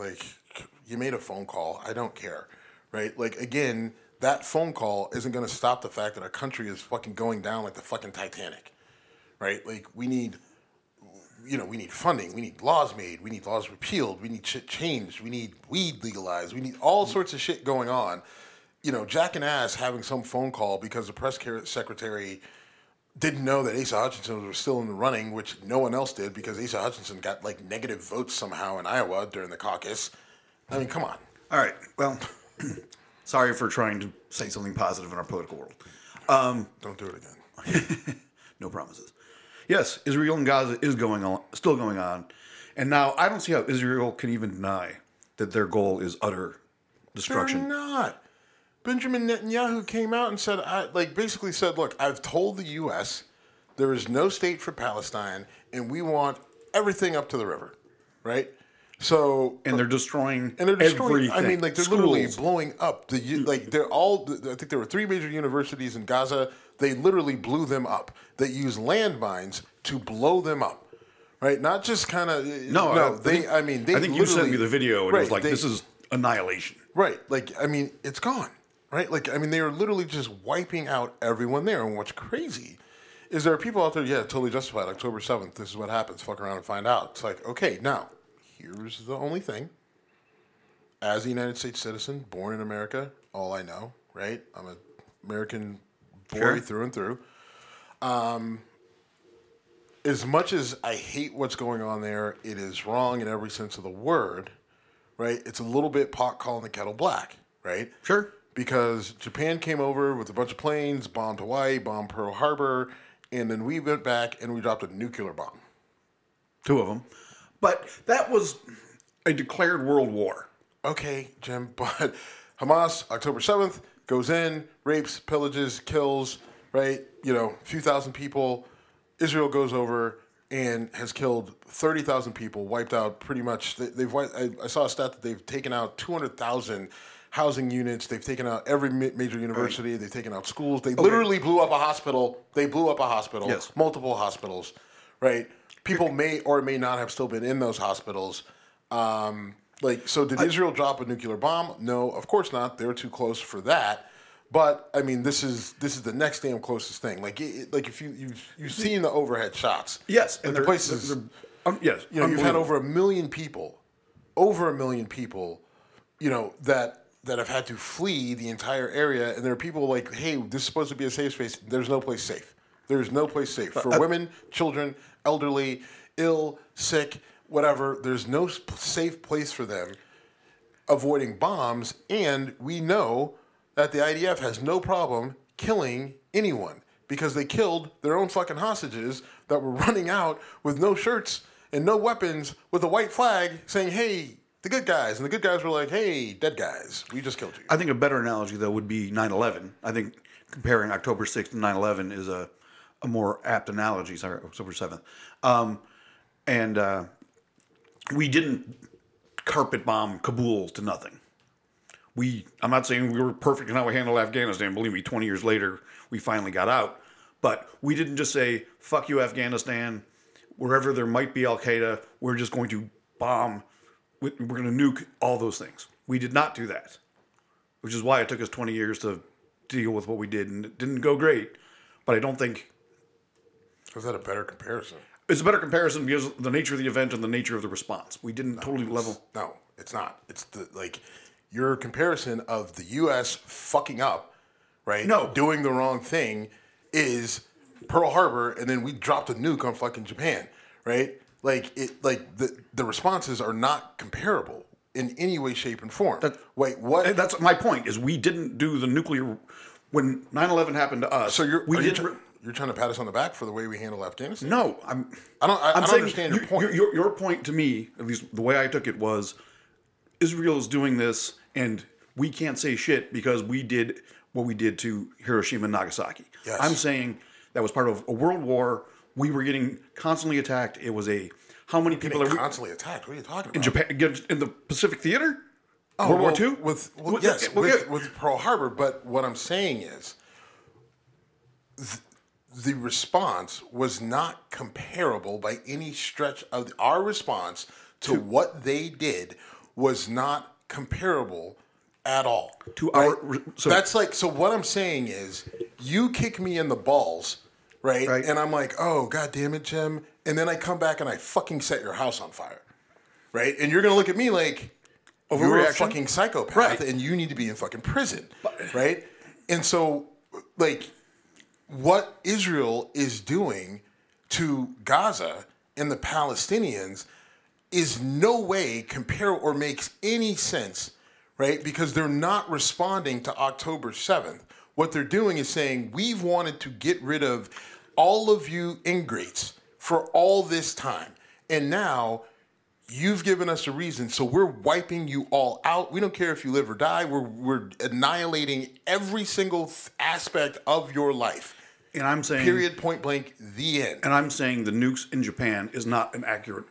You made a phone call. I don't care. Right. Again, that phone call isn't going to stop the fact that our country is fucking going down like the fucking Titanic. Right. We need. We need funding. We need laws made. We need laws repealed. We need shit changed. We need weed legalized. We need all sorts of shit going on. Jack and Ass having some phone call because the press secretary didn't know that Asa Hutchinson was still in the running, which no one else did because Asa Hutchinson got negative votes somehow in Iowa during the caucus. I mean, come on. All right. Well, sorry for trying to say something positive in our political world. Don't do it again. No promises. Yes, Israel and Gaza is still going on. And now I don't see how Israel can even deny that their goal is utter destruction. They're not. Benjamin Netanyahu came out and said, basically said, look, I've told the U.S. there is no state for Palestine, and we want everything up to the river, right? So they're destroying everything. I mean, they're schools. Literally blowing up I think there were 3 major universities in Gaza. They literally blew them up. They used landmines to blow them up, Right? Not just kind of... No, they I think you sent me the video, and it was like, this is annihilation. Right. Like, I mean, it's gone. Right? Like, I mean, they are literally just wiping out everyone there. And what's crazy is there are people out there, yeah, totally justified. October 7th, this is what happens. Fuck around and find out. It's like, okay, now, here's the only thing. As a United States citizen, born in America, all I know, right? I'm an American boy through and through. As much as I hate what's going on there, it is wrong in every sense of the word, right? It's a little bit pot calling the kettle black, right? Sure. Because Japan came over with a bunch of planes, bombed Hawaii, bombed Pearl Harbor, and then we went back and we dropped a nuclear bomb. Two of them. But that was a declared world war. Okay, Jim, but Hamas, October 7th, goes in, rapes, pillages, kills, right? You know, a few thousand people. Israel goes over and has killed 30,000 people, wiped out pretty much. I saw a stat that they've taken out 200,000 housing units. They've taken out every major university. They've taken out schools. They literally blew up a hospital. They blew up a hospital, yes. Multiple hospitals, right? People may or may not have still been in those hospitals. So did Israel drop a nuclear bomb? No, of course not. They're too close for that. But I mean, this is the next damn closest thing. Like, if you've seen the overhead shots, yes, and the places, yes, you know, you've had over a million people, you know, that have had to flee the entire area, and there are people like, hey, this is supposed to be a safe space. There's no place safe. There's no place safe for women, children, elderly, ill, sick, whatever. There's no safe place for them. Avoiding bombs, and we know that the IDF has no problem killing anyone because they killed their own fucking hostages that were running out with no shirts and no weapons with a white flag saying, hey, the good guys. And the good guys were like, hey, dead guys, we just killed you. I think a better analogy, though, would be 9/11. I think comparing October 6th to 9/11 is a more apt analogy. Sorry, October 7th. We didn't carpet bomb Kabul to nothing. I'm not saying we were perfect in how we handled Afghanistan. Believe me, 20 years later, we finally got out. But we didn't just say, fuck you, Afghanistan. Wherever there might be Al-Qaeda, we're just going to bomb. We're going to nuke all those things. We did not do that, which is why it took us 20 years to deal with what we did. And it didn't go great. But I don't think... Was that a better comparison? It's a better comparison because of the nature of the event and the nature of the response. We didn't level... No, it's not. It's your comparison of the U.S. fucking up, right? No. Doing the wrong thing is Pearl Harbor, and then we dropped a nuke on fucking Japan, right? Like, the responses are not comparable in any way, shape, and form. That's my point, is we didn't do the nuclear... When 9/11 happened to us... So you're trying to pat us on the back for the way we handle Afghanistan? No, I don't understand your point. Your point to me, at least the way I took it, was Israel is doing this, and we can't say shit because we did what we did to Hiroshima and Nagasaki. Yes. I'm saying that was part of a world war. We were getting constantly attacked. It was how many people are constantly attacked? What are you talking about? In Japan, in the Pacific Theater? Oh, World War II? With Pearl Harbor. But what I'm saying is the response was not comparable by any stretch of our response to what they did was not comparable at all. To right? our... So that's like... So what I'm saying is, you kick me in the balls, right? And I'm like, oh, God damn it, Jim. And then I come back and I fucking set your house on fire, right? And you're going to look at me like, you're a fucking psychopath, and you need to be in fucking prison, right? And so, like, what Israel is doing to Gaza and the Palestinians is no way compare or makes any sense, right? Because they're not responding to October 7th. What they're doing is saying, we've wanted to get rid of all of you ingrates for all this time. And now you've given us a reason, so we're wiping you all out. We don't care if you live or die. We're annihilating every single aspect of your life. And I'm saying... Period, point blank, the end. And I'm saying the nukes in Japan is not an accurate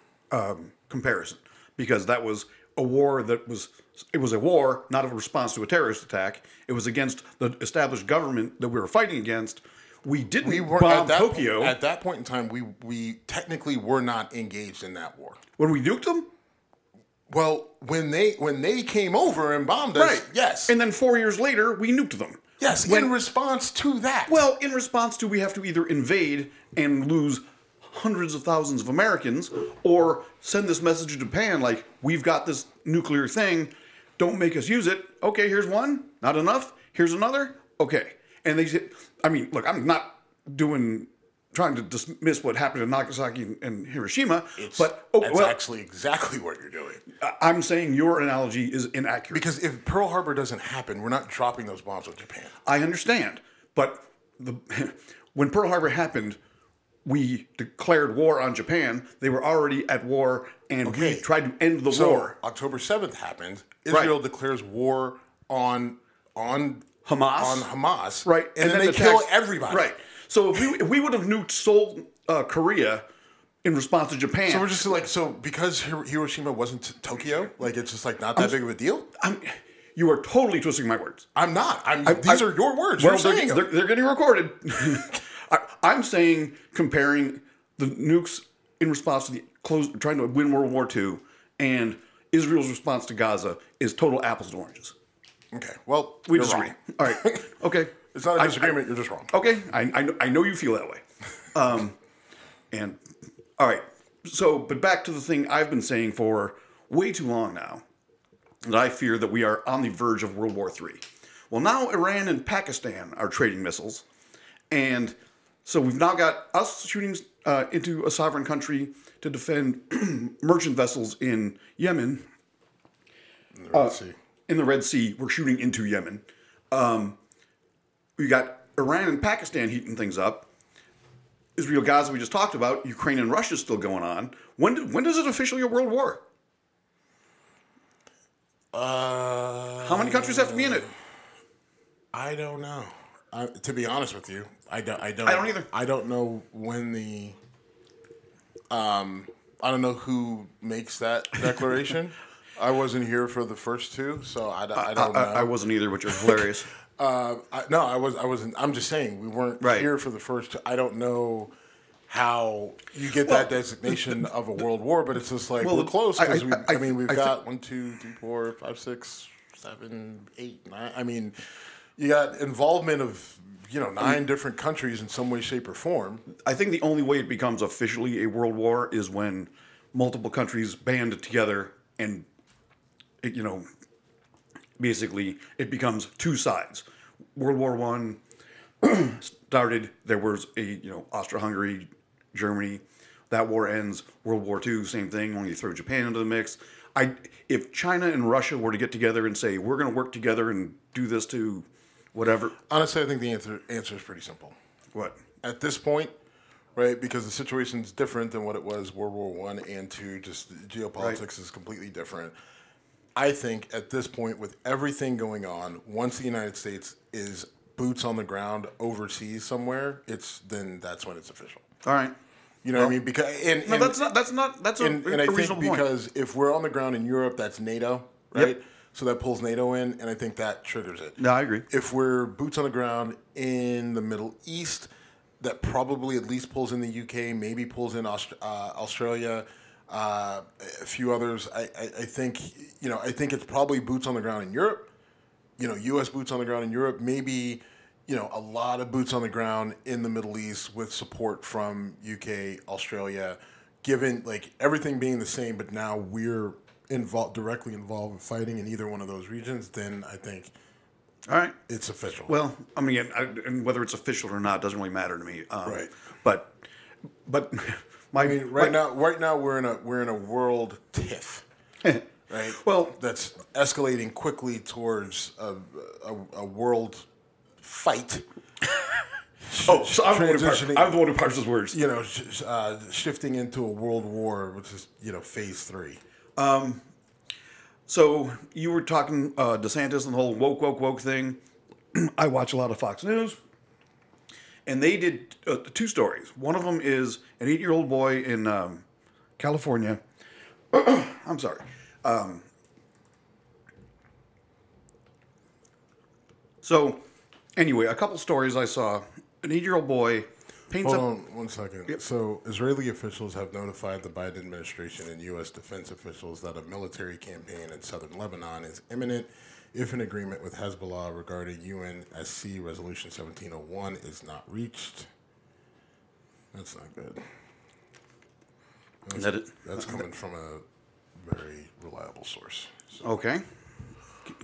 comparison, because that was a war it was a war, not a response to a terrorist attack. It was against the established government that we were fighting against. We didn't bomb Tokyo. At that point in time, we technically were not engaged in that war. When we nuked them? Well, when they came over and bombed us, right. Yes. And then 4 years later, we nuked them. Yes, in response to that. Well, in response to we have to either invade and lose hundreds of thousands of Americans or send this message to Japan like, we've got this nuclear thing, don't make us use it. Okay, here's one, not enough, here's another, okay. And they said, I mean, look, I'm not trying to dismiss what happened in Nagasaki and Hiroshima, actually exactly what you're doing. I'm saying your analogy is inaccurate. Because if Pearl Harbor doesn't happen, we're not dropping those bombs on Japan. I understand, but when Pearl Harbor happened, we declared war on Japan. They were already at war, and we tried to end the war. October 7th happened. Israel declares war on Hamas. On Hamas, right? And then they kill everybody, right? So if we would have nuked Seoul, Korea, in response to Japan. So we're just like, because Hiroshima wasn't Tokyo, like it's just like not that big of a deal? You are totally twisting my words. I'm not. These are your words. Well, they're getting recorded. I'm saying comparing the nukes in response to trying to win World War II and Israel's response to Gaza is total apples and oranges. Okay. Well, we disagree. All right. Okay. It's not a disagreement. You're just wrong. Okay. I know you feel that way. And all right. So, but back to the thing I've been saying for way too long now, that I fear that we are on the verge of World War III. Well, now Iran and Pakistan are trading missiles. And so we've now got us shooting into a sovereign country to defend merchant vessels in Yemen. In the Red Sea. In the Red Sea. We're shooting into Yemen. We got Iran and Pakistan heating things up. Israel, Gaza, we just talked about. Ukraine and Russia is still going on. When does it officially a world war? How many countries have to be in it? I don't know. To be honest with you, I don't either. I don't know when the. I don't know who makes that declaration. I wasn't here for the first two, so I don't know. I wasn't either, which is hilarious. I wasn't. I'm just saying we weren't here for the first. I don't know how you get that designation of a world war, but it's just like we're close. Because we've got 1, 2, 3, 4, 5, 6, 7, 8, 9. I mean, you got involvement of 9 different countries in some way, shape, or form. I think the only way it becomes officially a world war is when multiple countries band together and basically, it becomes two sides. World War One started. There was a Austria-Hungary, Germany. That war ends. World War II, same thing. Only you throw Japan into the mix. If China and Russia were to get together and say we're going to work together and do this to whatever. Honestly, I think the answer is pretty simple. What at this point, right? Because the situation's different than what it was World War I and II. Just geopolitics is completely different. I think at this point, with everything going on, once the United States is boots on the ground overseas somewhere, that's when it's official. All right, what I mean? Because that's a reasonable point. Because if we're on the ground in Europe, that's NATO, right? Yep. So that pulls NATO in, and I think that triggers it. No, I agree. If we're boots on the ground in the Middle East, that probably at least pulls in the UK, maybe pulls in Australia. A few others. I think I think it's probably boots on the ground in Europe. U.S. boots on the ground in Europe. Maybe a lot of boots on the ground in the Middle East with support from UK, Australia. Given like everything being the same, but now we're directly involved in fighting in either one of those regions. Then I think, all right, it's official. Well, I mean, and whether it's official or not doesn't really matter to me. Right. But. Right now we're in a world tiff, right? Well, that's escalating quickly towards a world fight. So I'm the one who parses words. Shifting into a world war, which is phase 3. So you were talking DeSantis and the whole woke thing. I watch a lot of Fox News. And they did two stories. One of them is an 8-year-old boy in California. I'm sorry. So anyway, a couple stories I saw an 8-year-old boy paints up... Hold on one second. Yep. So Israeli officials have notified the Biden administration and U.S. defense officials that a military campaign in southern Lebanon is imminent if an agreement with Hezbollah regarding UNSC Resolution 1701 is not reached. That's not good. That's coming from a very reliable source. So. Okay.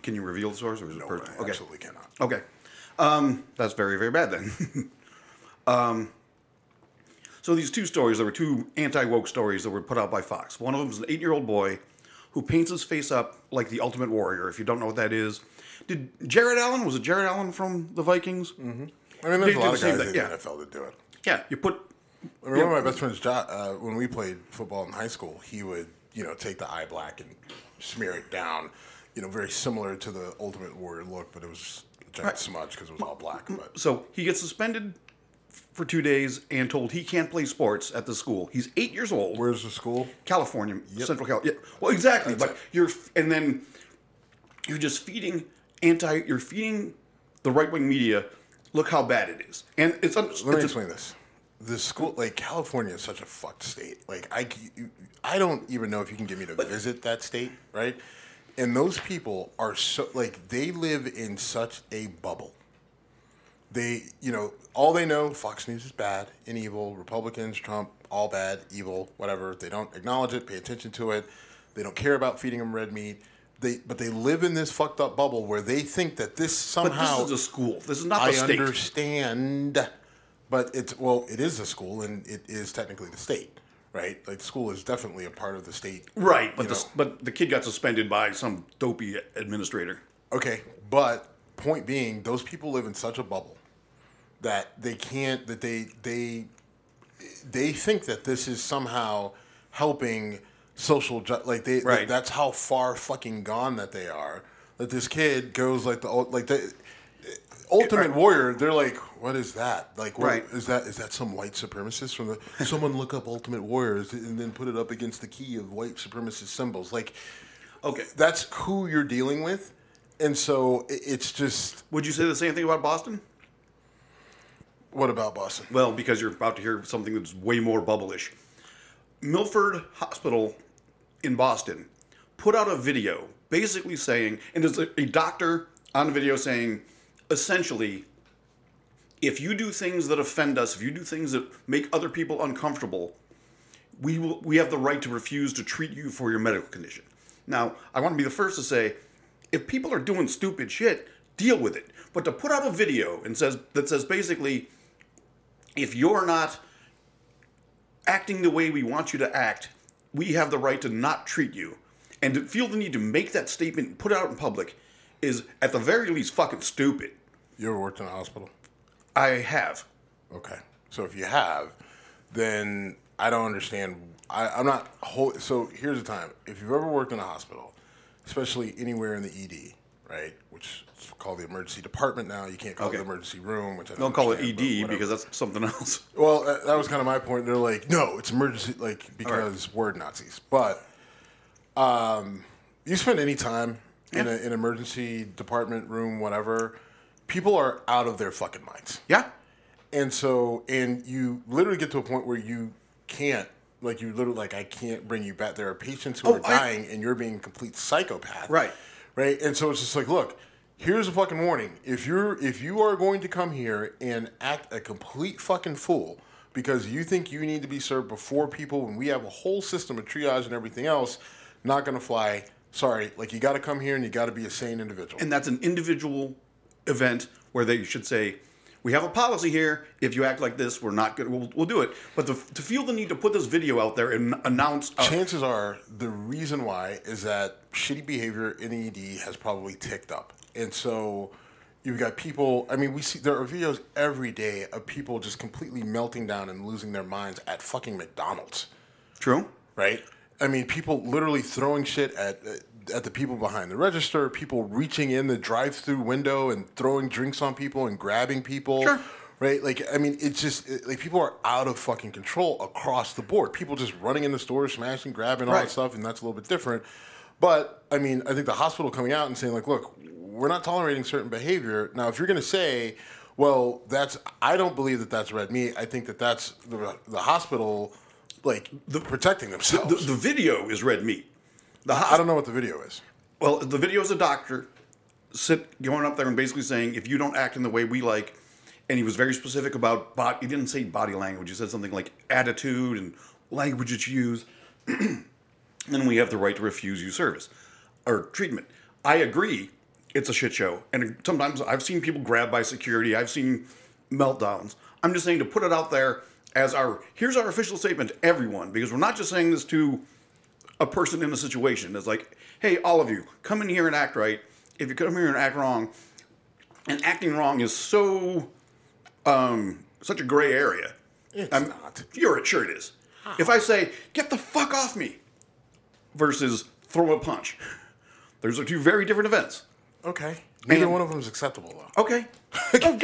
Can you reveal the source? Or is it personal? Okay. Absolutely cannot. Okay. That's very, very bad then. So these two stories, there were two anti-woke stories that were put out by Fox. One of them is an 8-year-old boy who paints his face up like the Ultimate Warrior, if you don't know what that is. Did Jared Allen, was it Jared Allen from the Vikings? Mm-hmm. I mean, there's a lot of guys in the NFL that do it. Yeah, you put... I mean, one of my best friends, Josh, when we played football in high school, he would, take the eye black and smear it down, very similar to the Ultimate Warrior look, but it was a giant smudge because it was all black. But. So he gets suspended for 2 days and told he can't play sports at the school. He's 8 years old. Where's the school? California, yep. Central California. Yeah. Well, exactly. That's but it. You're just feeding you're feeding the right-wing media. Look how bad it is. And it's let me explain this. The school, California is such a fucked state. I don't even know if you can get me to visit that state, right? And those people are so, they live in such a bubble. They, all they know, Fox News is bad and evil, Republicans, Trump, all bad, evil, whatever. They don't acknowledge it, pay attention to it. They don't care about feeding them red meat. But they live in this fucked up bubble where they think that this somehow... But this is a school. This is not the state. I understand... But it is a school, and it is technically the state, right? The school is definitely a part of the state. Right, but the kid got suspended by some dopey administrator. Okay, but point being, those people live in such a bubble that they can't, that they think that this is somehow helping social justice. That's how far fucking gone that they are. That this kid goes Ultimate Warrior, they're like, what is that? Is that some white supremacist from the? Someone look up Ultimate Warriors and then put it up against the key of white supremacist symbols. Okay, that's who you're dealing with, and so it's just. Would you say the same thing about Boston? What about Boston? Well, because you're about to hear something that's way more bubblish. Milford Hospital in Boston put out a video basically saying, and there's a doctor on the video saying. Essentially, if you do things that offend us, if you do things that make other people uncomfortable, we have the right to refuse to treat you for your medical condition. Now, I want to be the first to say, if people are doing stupid shit, deal with it. But to put out a video that says basically, if you're not acting the way we want you to act, we have the right to not treat you. And to feel the need to make that statement and put it out in public is, at the very least, fucking stupid. You ever worked in a hospital? I have. Okay. So if you have, then I don't understand. I'm not... So here's the time. If you've ever worked in a hospital, especially anywhere in the ED, right, which is called the emergency department now. You can't call it the emergency room. Which I don't call it ED because that's something else. Well, that was kind of my point. They're like, no, it's emergency, because word Nazis. But you spend any time... in an emergency department room, whatever, people are out of their fucking minds. Yeah. And so, you literally get to a point where you can't, I can't bring you back. There are patients who are dying and you're being a complete psychopath. Right. Right. And so it's just like, look, here's a fucking warning. If you are going to come here and act a complete fucking fool because you think you need to be served before people when we have a whole system of triage and everything else, not going to fly. Sorry, you got to come here and you got to be a sane individual. And that's an individual event where they should say, we have a policy here. If you act like this, we're not good. We'll do it. But to feel the need to put this video out there and announce... chances are the reason why is that shitty behavior in the ED has probably ticked up. And so you've got people... I mean, we see there are videos every day of people just completely melting down and losing their minds at fucking McDonald's. True. Right? I mean, people literally throwing shit at the people behind the register, people reaching in the drive-through window and throwing drinks on people and grabbing people. Sure. Right? I mean, it's just, people are out of fucking control across the board. People just running in the store, smashing, grabbing, all that stuff, and that's a little bit different. But, I mean, I think the hospital coming out and saying, look, we're not tolerating certain behavior. Now, if you're going to say... well, that's, I don't believe that that's red meat. I think that that's the hospital, like, protecting themselves. The video is red meat. I don't know what the video is. Well, the video is a doctor going up there and basically saying, if you don't act in the way we like, and he was very specific about, he didn't say body language, he said something like attitude and language that you use, then we have the right to refuse you service or treatment. I agree, it's a shit show. And sometimes I've seen people grabbed by security, I've seen meltdowns. I'm just saying to put it out there as here's our official statement to everyone, because we're not just saying this to a person in a situation. It's like, hey, all of you, come in here and act right. If you come here and act wrong, and acting wrong is so, such a gray area. It's not. Sure it is. Huh. If I say, get the fuck off me, versus throw a punch, those are two very different events. Okay. Neither one of them is acceptable, though. Okay. All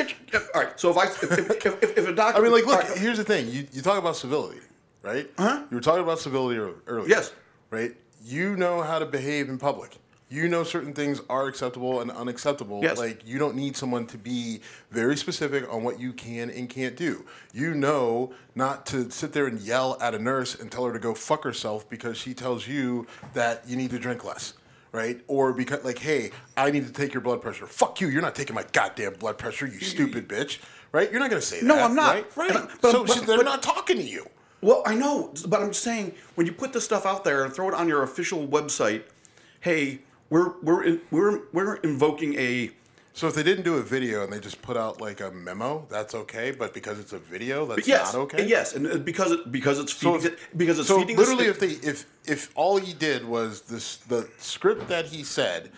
right. So if a doctor... I mean, like, look, here's the thing. You talk about civility, right? Uh-huh. You were talking about civility earlier. Yes. Right? You know how to behave in public. You know certain things are acceptable and unacceptable. Yes. Like, you don't need someone to be very specific on what you can and can't do. You know not to sit there and yell at a nurse and tell her to go fuck herself because she tells you that you need to drink less. Right? Or because, like, hey, I need to take your blood pressure. Fuck you. You're not taking my goddamn blood pressure, you stupid bitch. Right? You're not going to say that. No, I'm not. Right? They're not talking to you. Well, I know. But I'm saying, when you put this stuff out there and throw it on your official website, hey, we're invoking a... So if they didn't do a video and they just put out, like, a memo, that's okay. But because it's a video, that's not okay? Yes, and because it's feeding... So literally, if all you did was the script that he said,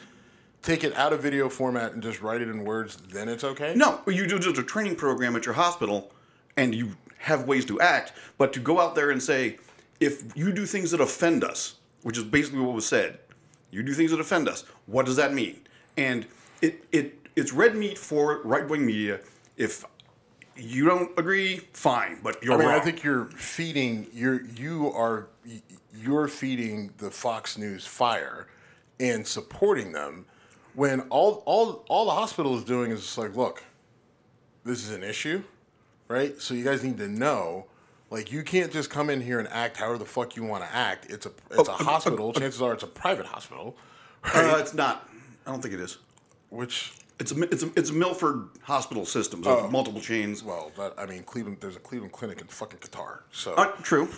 take it out of video format and just write it in words, then it's okay? No, you do just a training program at your hospital, and you have ways to act. But to go out there and say, if you do things that offend us, which is basically what was said, you do things that offend us, what does that mean? And... It's red meat for right-wing media. If you don't agree, fine, but you're wrong. I think you're feeding the Fox News fire and supporting them when all the hospital is doing is just like, look, this is an issue, right? So you guys need to know, like, you can't just come in here and act however the fuck you want to act. It's a hospital. Chances are it's a private hospital. Right? It's not. I don't think it is. Which it's a Milford Hospital system, so multiple chains. Well, Cleveland. There's a Cleveland clinic in fucking Qatar. So true,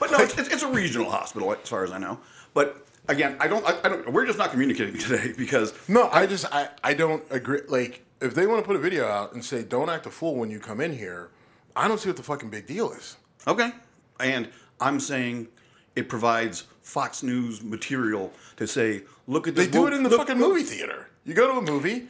but no, it's a regional hospital as far as I know. But again, I don't. We're just not communicating today because I don't agree. Like, if they want to put a video out and say don't act a fool when you come in here, I don't see what the fucking big deal is. Okay, and I'm saying it provides Fox News material to say, look at this. They do it in the fucking movie theater. You go to a movie,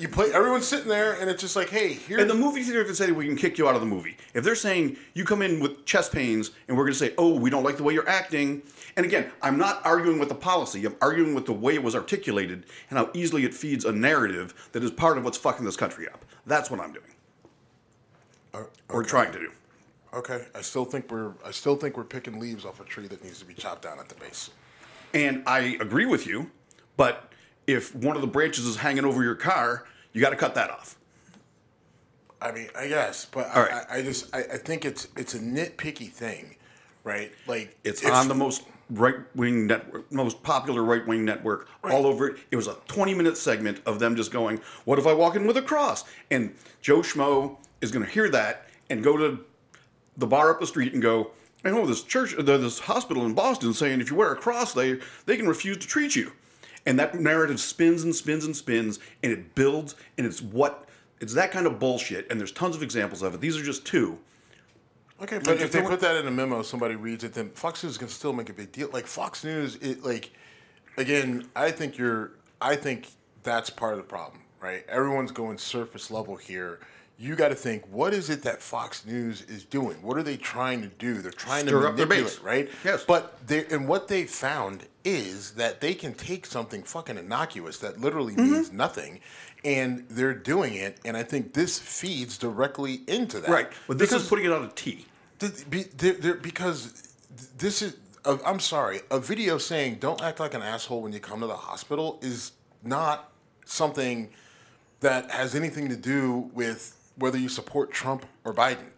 you play. Everyone's sitting there, and it's just like, hey, here. And the movie theater can say, we can kick you out of the movie. If they're saying you come in with chest pains, and we're going to say, oh, we don't like the way you're acting. And again, I'm not arguing with the policy. I'm arguing with the way it was articulated and how easily it feeds a narrative that is part of what's fucking this country up. That's what I'm doing, or trying to do. Okay, I still think we're picking leaves off a tree that needs to be chopped down at the base. And I agree with you, but. If one of the branches is hanging over your car, you got to cut that off. I mean, I guess, but right. I think it's a nitpicky thing, right? Like it's on the most right-wing network, most popular right-wing network all over it. It was a 20-minute segment of them just going, "What if I walk in with a cross?" And Joe Schmo is going to hear that and go to the bar up the street and go, "I know this church, this hospital in Boston, saying if you wear a cross, they can refuse to treat you." And that narrative spins and spins and spins, and it builds, and it's that kind of bullshit. And there's tons of examples of it. These are just two. Okay, but like if they put that in a memo, somebody reads it, then Fox News can still make a big deal. Like Fox News, again, I think that's part of the problem, right? Everyone's going surface level here. You got to think, what is it that Fox News is doing? What are they trying to do? They're trying to manipulate, right? Yes. But what they found is that they can take something fucking innocuous that literally means nothing, and they're doing it. And I think this feeds directly into that. Right. Well, this is putting it on a tee. Because this is, I'm sorry, a video saying don't act like an asshole when you come to the hospital is not something that has anything to do with whether you support Trump or Biden,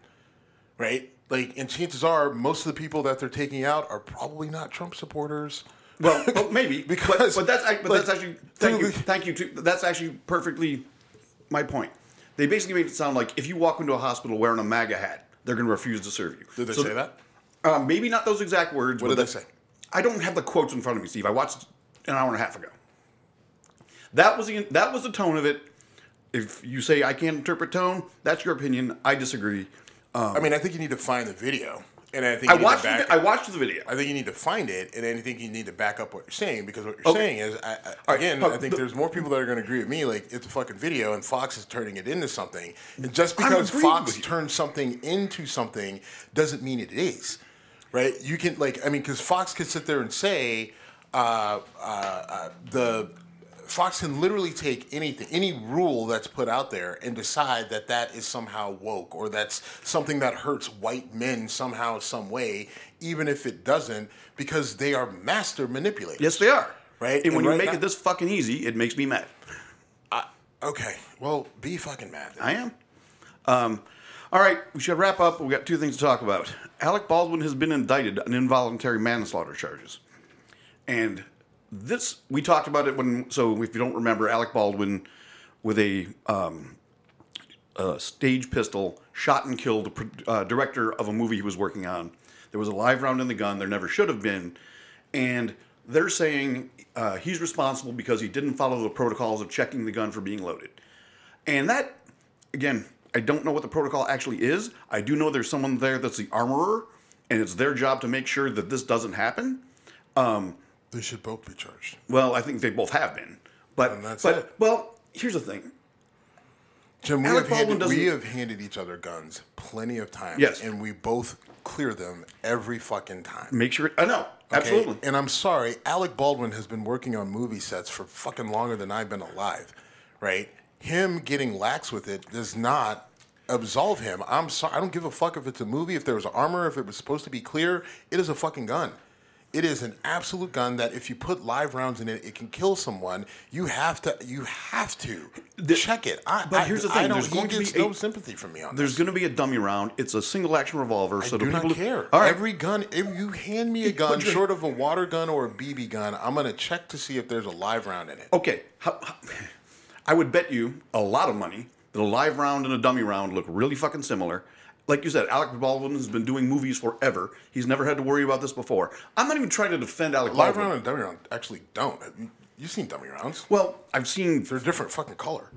right? Like, and chances are most of the people that they're taking out are probably not Trump supporters. Well, maybe because that's actually perfectly my point. They basically made it sound like if you walk into a hospital wearing a MAGA hat, they're going to refuse to serve you. Did they say that? Maybe not those exact words. What did they say? I don't have the quotes in front of me, Steve. I watched an hour and a half ago. That was the tone of it. If you say I can't interpret tone, that's your opinion. I disagree. I mean, I think you need to find the video, and I think I watched the video. I think you need to find it, and then I think you need to back up what you're saying, because what you're saying is, I think there's more people that are going to agree with me. Like, it's a fucking video, and Fox is turning it into something. And just because Fox turns something into something doesn't mean it is, right? You can because Fox could sit there and say Fox can literally take anything, any rule that's put out there, and decide that that is somehow woke, or that's something that hurts white men somehow, some way, even if it doesn't, because they are master manipulators. Yes, they are. Right? And when you make it this fucking easy, it makes me mad. Okay. Well, be fucking mad then. I am. All right. We should wrap up. We've got two things to talk about. Alec Baldwin has been indicted on involuntary manslaughter charges. And... this, we talked about it if you don't remember, Alec Baldwin with a stage pistol shot and killed the director of a movie he was working on. There was a live round in the gun. There never should have been. And they're saying he's responsible because he didn't follow the protocols of checking the gun for being loaded. And that, again, I don't know what the protocol actually is. I do know there's someone there that's the armorer, and it's their job to make sure that this doesn't happen. They should both be charged. Well, I think they both have been. Well, here's the thing. Jim, we have handed each other guns plenty of times. Yes. And we both clear them every fucking time. Make sure... I know. Okay? Absolutely. And I'm sorry, Alec Baldwin has been working on movie sets for fucking longer than I've been alive, right? Him getting lax with it does not absolve him. I'm sorry. I don't give a fuck if it's a movie, if there was armor, if it was supposed to be clear. It is a fucking gun. It is an absolute gun that if you put live rounds in it, it can kill someone. You have to check it. Here's the thing: there's no sympathy from me on this. There's going to be a dummy round. It's a single action revolver. So I do not care. All right. Every gun. If you hand me a gun, short of a water gun or a BB gun, I'm going to check to see if there's a live round in it. Okay. I would bet you a lot of money that a live round and a dummy round look really fucking similar. Like you said, Alec Baldwin has been doing movies forever. He's never had to worry about this before. I'm not even trying to defend Alec Baldwin. Live round and dummy round actually don't. You've seen dummy rounds. Well, I've seen... they're different fucking color.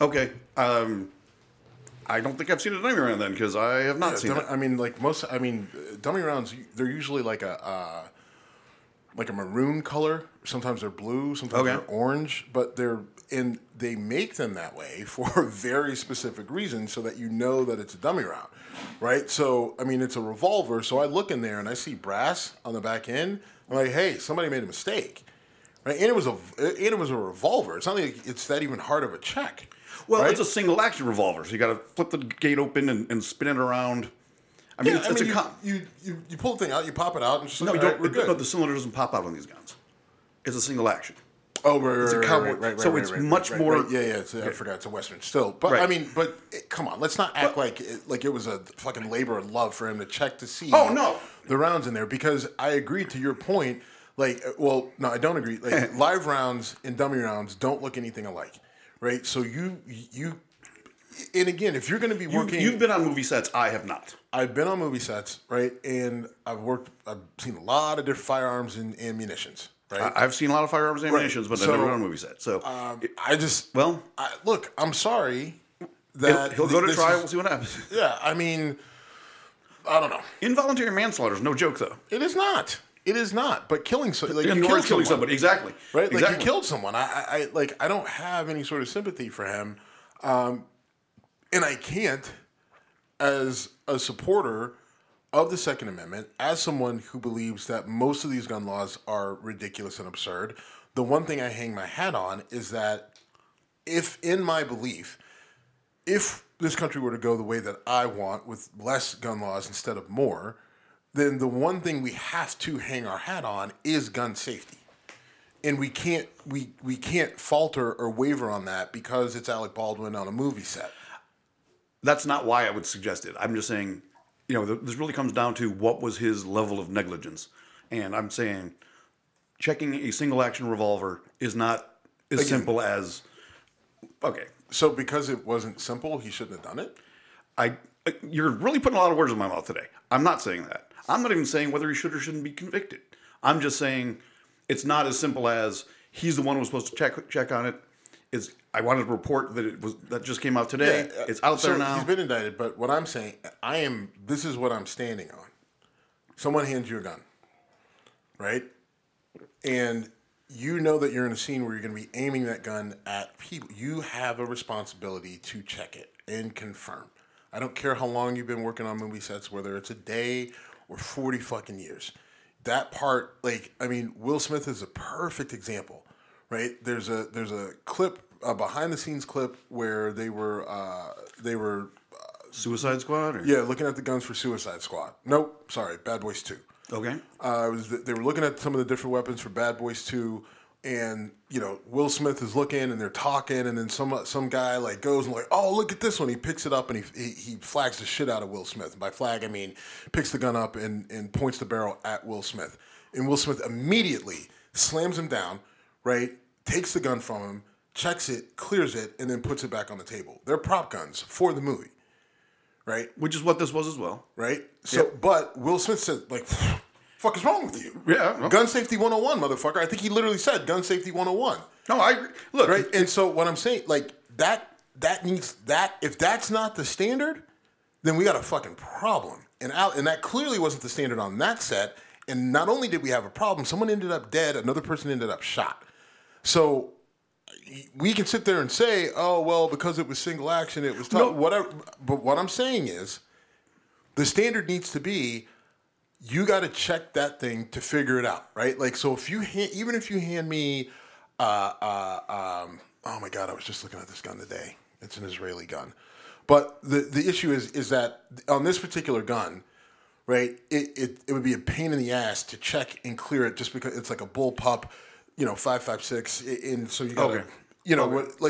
Okay. I don't think I've seen a dummy round then, because I have not seen it. Dummy rounds, they're usually like a maroon color. Sometimes they're blue. Sometimes they're orange. But they make them that way for a very specific reason, so that you know that it's a dummy round, right? So, it's a revolver. So I look in there and I see brass on the back end. I'm like, hey, somebody made a mistake, right? And it was a revolver. It's not like it's that even hard of a check. Well, right? It's a single action revolver, so you got to flip the gate open and spin it around. You pull the thing out, you pop it out, and it's just good. But the cylinder doesn't pop out on these guns. It's a single action. Oh, right. So it's much more... I forgot, it's a Western still. But, right. Come on, let's not act like it was a fucking labor of love for him to check to see the rounds in there, because I agree to your point. I don't agree. Like, live rounds and dummy rounds don't look anything alike, right? So you and again, if you're going to be working... You've been on movie sets. I have not. I've been on movie sets, right? And I've seen a lot of different firearms and munitions. Right? I've seen a lot of firearms and ammunitions, but I've never done a movie set. So I'm sorry that he'll go to trial. We'll see what happens. Yeah, I don't know. Involuntary manslaughter is no joke, though. It is not. But killing somebody, killing somebody, exactly. Right? Exactly. Like, you killed someone. I don't have any sort of sympathy for him, and I can't, as a supporter of the Second Amendment, as someone who believes that most of these gun laws are ridiculous and absurd. The one thing I hang my hat on is that if this country were to go the way that I want, with less gun laws instead of more, then the one thing we have to hang our hat on is gun safety. And we can't we can't falter or waver on that because it's Alec Baldwin on a movie set. That's not why I would suggest it. I'm just saying, you know, this really comes down to what was his level of negligence. And I'm saying checking a single action revolver is not as simple as, okay. So because it wasn't simple, he shouldn't have done it? You're really putting a lot of words in my mouth today. I'm not saying that. I'm not even saying whether he should or shouldn't be convicted. I'm just saying it's not as simple as he's the one who was supposed to check on it. It's, I wanted to report that it was that just came out today. Yeah, it's out there now. He's been indicted, but what I'm saying, this is what I'm standing on. Someone hands you a gun, right? And you know that you're in a scene where you're going to be aiming that gun at people. You have a responsibility to check it and confirm. I don't care how long you've been working on movie sets, whether it's a day or 40 fucking years. That part, Will Smith is a perfect example, right? There's a clip, a behind the scenes clip where they were Suicide Squad. Or? Yeah, looking at the guns for Suicide Squad. Nope, sorry, Bad Boys 2. Okay. They were looking at some of the different weapons for Bad Boys 2, and you know Will Smith is looking and they're talking, and then some guy goes and oh, look at this one. He picks it up and he flags the shit out of Will Smith. And by flag I mean picks the gun up and points the barrel at Will Smith. And Will Smith immediately slams him down, right? Takes the gun from him, checks it, clears it, and then puts it back on the table. They're prop guns for the movie, right? Which is what this was as well, right? So, yep. But Will Smith said, fuck is wrong with you? Yeah. Well. Gun safety 101, motherfucker. I think he literally said gun safety 101. No, I agree. Look. Right? And so what I'm saying, that needs that. If that's not the standard, then we got a fucking problem. And that clearly wasn't the standard on that set. And not only did we have a problem, someone ended up dead. Another person ended up shot. So we can sit there and say, oh, well, because it was single action, it was tough. No. Whatever. But what I'm saying is the standard needs to be, you got to check that thing to figure it out, right? So if you hand me, oh my God, I was just looking at this gun today. It's an Israeli gun, but the issue is that on this particular gun, right? It would be a pain in the ass to check and clear it just because it's like a bullpup, 5.56, and so you got to,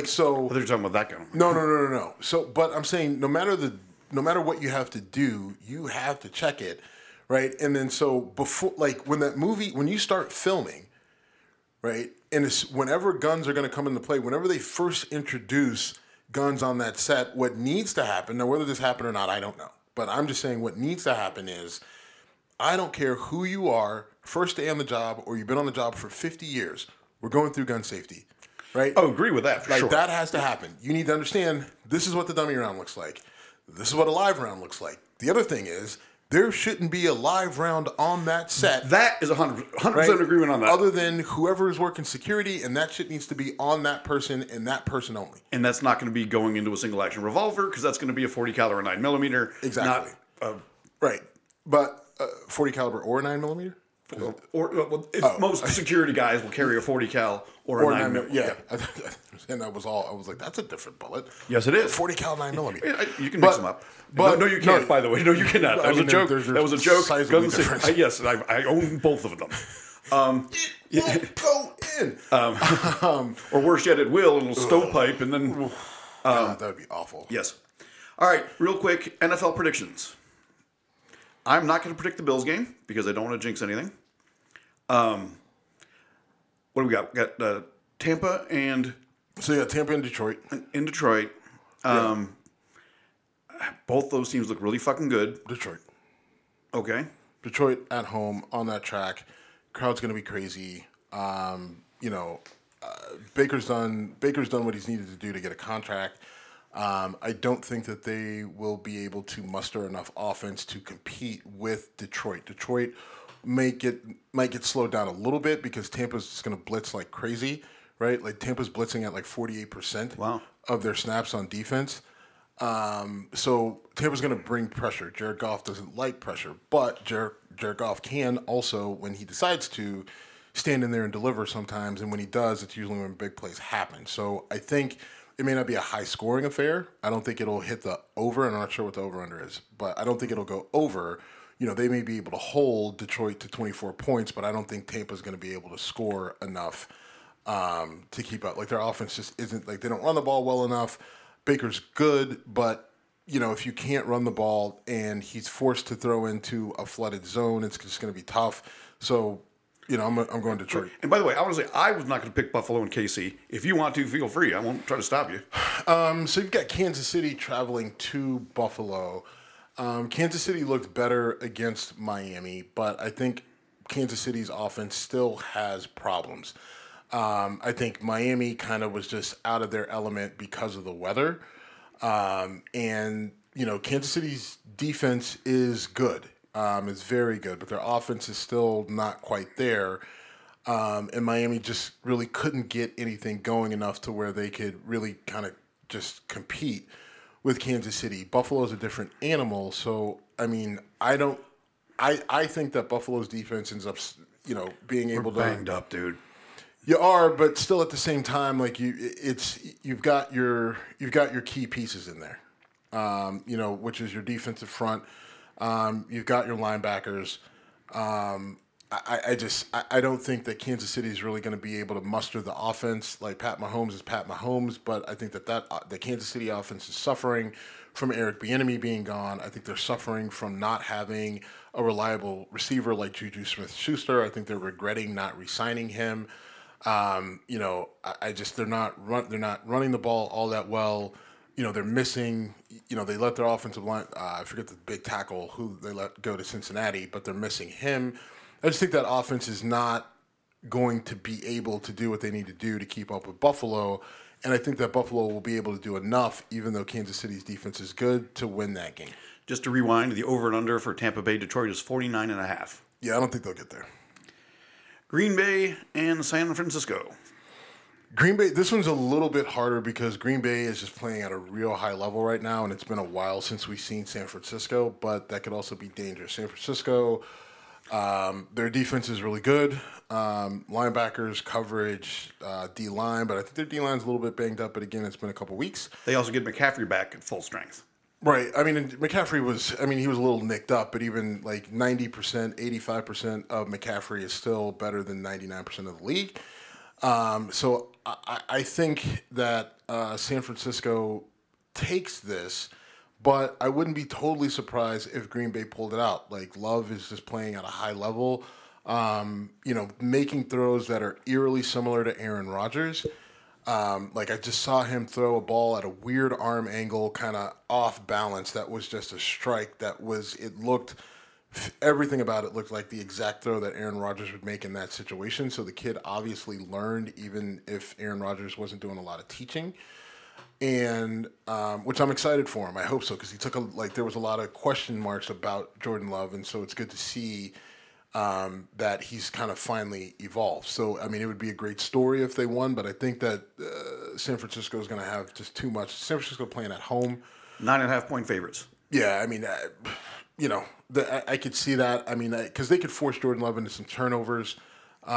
so. They're talking about that gun. No. So, but I'm saying no matter what you have to do, you have to check it. Right, and then so before, when you start filming, right, and it's whenever guns are going to come into play, whenever they first introduce guns on that set, what needs to happen, now whether this happened or not, I don't know, but I'm just saying what needs to happen is, I don't care who you are, first day on the job, or you've been on the job for 50 years, we're going through gun safety, right? Oh, agree with that, for sure. That has to happen. You need to understand, this is what the dummy round looks like. This is what a live round looks like. The other thing is, there shouldn't be a live round on that set. That is 100% right? Agreement on that. Other than whoever is working security, and that shit needs to be on that person and that person only. And that's not going to be going into a single action revolver because that's going to be a 40 caliber or 9mm. Exactly. Not, right. But 40 caliber or 9mm? Most security guys will carry a 40 cal or a 9mm. Yeah. And that was all. I was like, that's a different bullet. Yes, it is. 40 cal 9mm. You can mix them up. But no, you can't, by the way. No, you cannot. That was a joke. That was a joke. Yes, I own both of them. It won't go in. Or worse yet, it will. It'll stovepipe and then... that would be awful. Yes. All right, real quick, NFL predictions. I'm not going to predict the Bills game because I don't want to jinx anything. What do we got? We got Tampa and... So you got Tampa and Detroit. In Detroit. Yeah. Both those teams look really fucking good. Detroit. Okay. Detroit at home on that track. Crowd's going to be crazy. Baker's done what he's needed to do to get a contract. I don't think that they will be able to muster enough offense to compete with Detroit. Detroit might get slowed down a little bit because Tampa's just going to blitz like crazy, right? Tampa's blitzing at 48% of their snaps on defense. So Tampa's going to bring pressure. Jared Goff doesn't like pressure, but Jared Goff can also, when he decides to, stand in there and deliver sometimes. And when he does, it's usually when big plays happen. So I think... It may not be a high-scoring affair. I don't think it'll hit the over, and I'm not sure what the over-under is, but I don't think it'll go over. They may be able to hold Detroit to 24 points, but I don't think Tampa's going to be able to score enough to keep up. Like, their offense just isn't, like, they don't run the ball well enough. Baker's good, but, you know, if you can't run the ball and he's forced to throw into a flooded zone, it's just going to be tough. So, you know, I'm going to Detroit. And by the way, I want to say I was not going to pick Buffalo and KC. If you want to, feel free. I won't try to stop you. So you've got Kansas City traveling to Buffalo. Kansas City looked better against Miami, but I think Kansas City's offense still has problems. I think Miami kind of was just out of their element because of the weather. And, you know, Kansas City's defense is good. It's very good, but their offense is still not quite there. And Miami just really couldn't get anything going enough to where they could really kind of just compete with Kansas City. Buffalo's a different animal. So, I mean, I think that Buffalo's defense ends up, you know, being able to. We're banged up, dude. You are, but still at the same time, like you've got your key pieces in there, you know, which is your defensive front. You've got your linebackers. I don't think that Kansas City is really going to be able to muster the offense. Like, Pat Mahomes is Pat Mahomes, but I think that the Kansas City offense is suffering from Eric Bieniemy being gone. I think they're suffering from not having a reliable receiver like Juju Smith-Schuster. I think they're regretting not re-signing him. You know, they're not running the ball all that well. You know, they're missing, you know, they let their offensive line, I forget the big tackle who they let go to Cincinnati, but they're missing him. I just think that offense is not going to be able to do what they need to do to keep up with Buffalo. And I think that Buffalo will be able to do enough, even though Kansas City's defense is good, to win that game. Just to rewind, the over and under for Tampa Bay, Detroit is 49.5. Yeah, I don't think they'll get there. Green Bay and San Francisco. Green Bay, this one's a little bit harder because Green Bay is just playing at a real high level right now, and it's been a while since we've seen San Francisco, but that could also be dangerous. San Francisco, their defense is really good. Linebackers, coverage, D-line, but I think their D-line's a little bit banged up, but again, it's been a couple weeks. They also get McCaffrey back at full strength. Right. I mean, McCaffrey was, I mean, he was a little nicked up, but even like 90%, 85% of McCaffrey is still better than 99% of the league. So I think that San Francisco takes this, but I wouldn't be totally surprised if Green Bay pulled it out. Like, Love is just playing at a high level, you know, making throws that are eerily similar to Aaron Rodgers. Like, I just saw him throw a ball at a weird arm angle, kind of off balance. That was just a strike. Everything about it looked like the exact throw that Aaron Rodgers would make in that situation. So the kid obviously learned, even if Aaron Rodgers wasn't doing a lot of teaching, and which I'm excited for him. I hope so, because he took there was a lot of question marks about Jordan Love, and so it's good to see that he's kind of finally evolved. So, I mean, it would be a great story if they won, but I think that San Francisco is going to have just too much. San Francisco playing at home. 9.5-point favorites. Yeah, I mean, you know, I could see that. I mean, because they could force Jordan Love into some turnovers. Like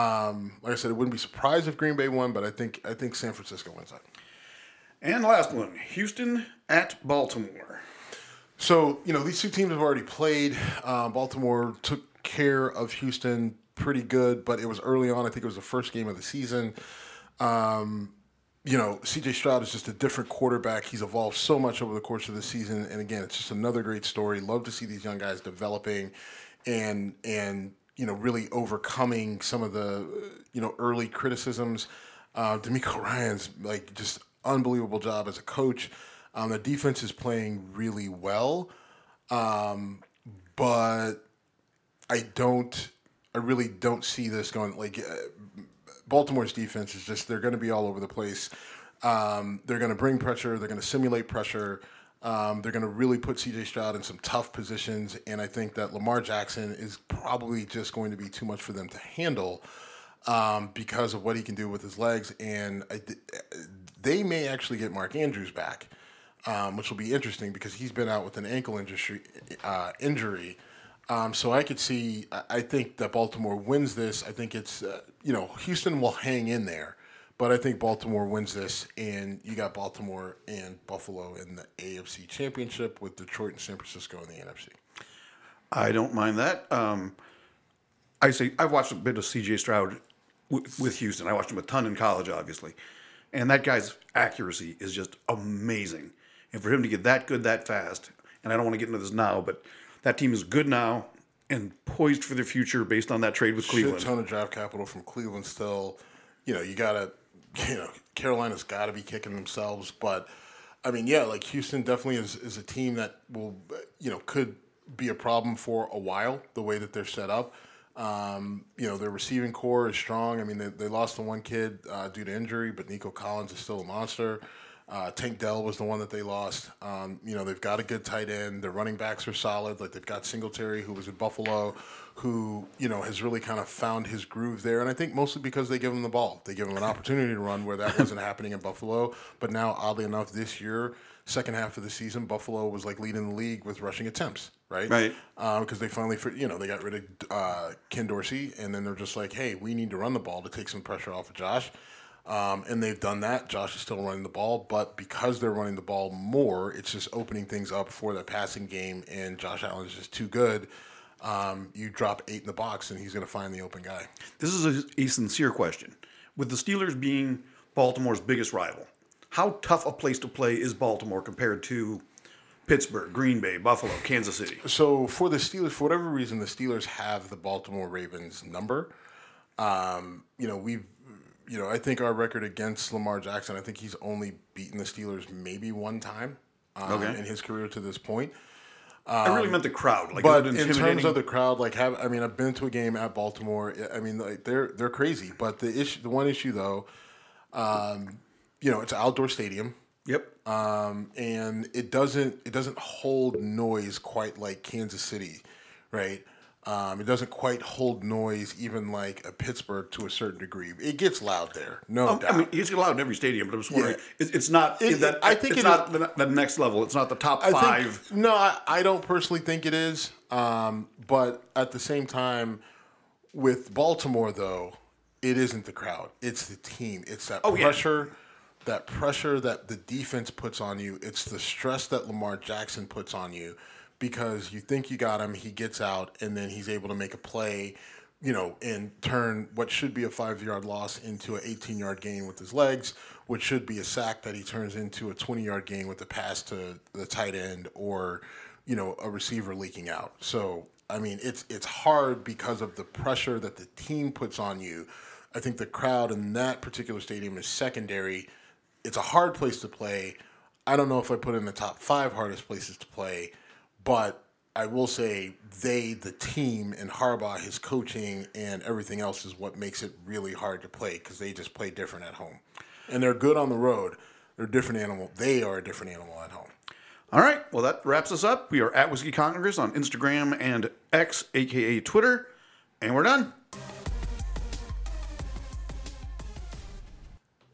I said, it wouldn't be surprised if Green Bay won, but I think San Francisco wins that. And last one, Houston at Baltimore. So, you know, these two teams have already played. Baltimore took care of Houston pretty good, but it was early on. I think it was the first game of the season. You know, C.J. Stroud is just a different quarterback. He's evolved so much over the course of the season, and again, it's just another great story. Love to see these young guys developing and you know, really overcoming some of the, you know, early criticisms. DeMeco Ryan's like just unbelievable job as a coach. The defense is playing really well, but I really don't see this going, like, Baltimore's defense is just, they're going to be all over the place. They're going to bring pressure. They're going to simulate pressure. They're going to really put C.J. Stroud in some tough positions, and I think that Lamar Jackson is probably just going to be too much for them to handle because of what he can do with his legs, and they may actually get Mark Andrews back, which will be interesting because he's been out with an ankle injury. So I could see, I think that Baltimore wins this. I think it's, you know, Houston will hang in there, but I think Baltimore wins this, and you got Baltimore and Buffalo in the AFC Championship with Detroit and San Francisco in the NFC. I don't mind that. I've watched a bit of C.J. Stroud with Houston. I watched him a ton in college, obviously. And that guy's accuracy is just amazing. And for him to get that good that fast, and I don't want to get into this now, but that team is good now and poised for the future based on that trade with Cleveland. Shit ton of draft capital from Cleveland still. You know, you got to, you know, Carolina's got to be kicking themselves. But, I mean, yeah, like Houston definitely is a team that will, you know, could be a problem for a while, the way that they're set up. You know, their receiving core is strong. I mean, they lost the one kid due to injury, but Nico Collins is still a monster. Tank Dell was the one that they lost. You know, they've got a good tight end. Their running backs are solid. Like, they've got Singletary, who was in Buffalo, who, you know, has really kind of found his groove there. And I think mostly because they give him the ball. They give him an opportunity to run where that wasn't happening in Buffalo. But now, oddly enough, this year, second half of the season, Buffalo was, like, leading the league with rushing attempts, right? Right. Because they finally, you know, they got rid of Ken Dorsey. And then they're just like, hey, we need to run the ball to take some pressure off of Josh. And they've done that. Josh is still running the ball, but because they're running the ball more, it's just opening things up for that passing game, and Josh Allen is just too good. You drop 8 in the box, and he's going to find the open guy. This is a sincere question. With the Steelers being Baltimore's biggest rival, how tough a place to play is Baltimore compared to Pittsburgh, Green Bay, Buffalo, Kansas City? So for the Steelers, for whatever reason, the Steelers have the Baltimore Ravens number. You know, we've you know, I think our record against Lamar Jackson, I think he's only beaten the Steelers maybe one time in his career to this point. I really meant the crowd. Like, but in terms of the crowd, like, I've been to a game at Baltimore. I mean, like, they're crazy. But the one issue though, you know, it's an outdoor stadium. Yep. And it doesn't hold noise quite like Kansas City, right? It doesn't quite hold noise, even like a Pittsburgh to a certain degree. It gets loud there, no doubt. I mean, it's loud in every stadium, but I'm just wondering, it's not. I think it's not the next level. It's not the top five. I don't personally think it is. But at the same time, with Baltimore though, it isn't the crowd. It's the team. It's that pressure. Yeah. That pressure that the defense puts on you. It's the stress that Lamar Jackson puts on you. Because you think you got him, he gets out, and then he's able to make a play, you know, and turn what should be a 5-yard loss into an 18-yard gain with his legs, which should be a sack that he turns into a 20-yard gain with a pass to the tight end or, you know, a receiver leaking out. So, I mean, it's hard because of the pressure that the team puts on you. I think the crowd in that particular stadium is secondary. It's a hard place to play. I don't know if I put it in the top 5 hardest places to play. But I will say the team, and Harbaugh, his coaching, and everything else is what makes it really hard to play because they just play different at home. And they're good on the road. They're a different animal. They are a different animal at home. All right. Well, that wraps us up. We are at Whiskey Congress on Instagram and X, a.k.a. Twitter. And we're done.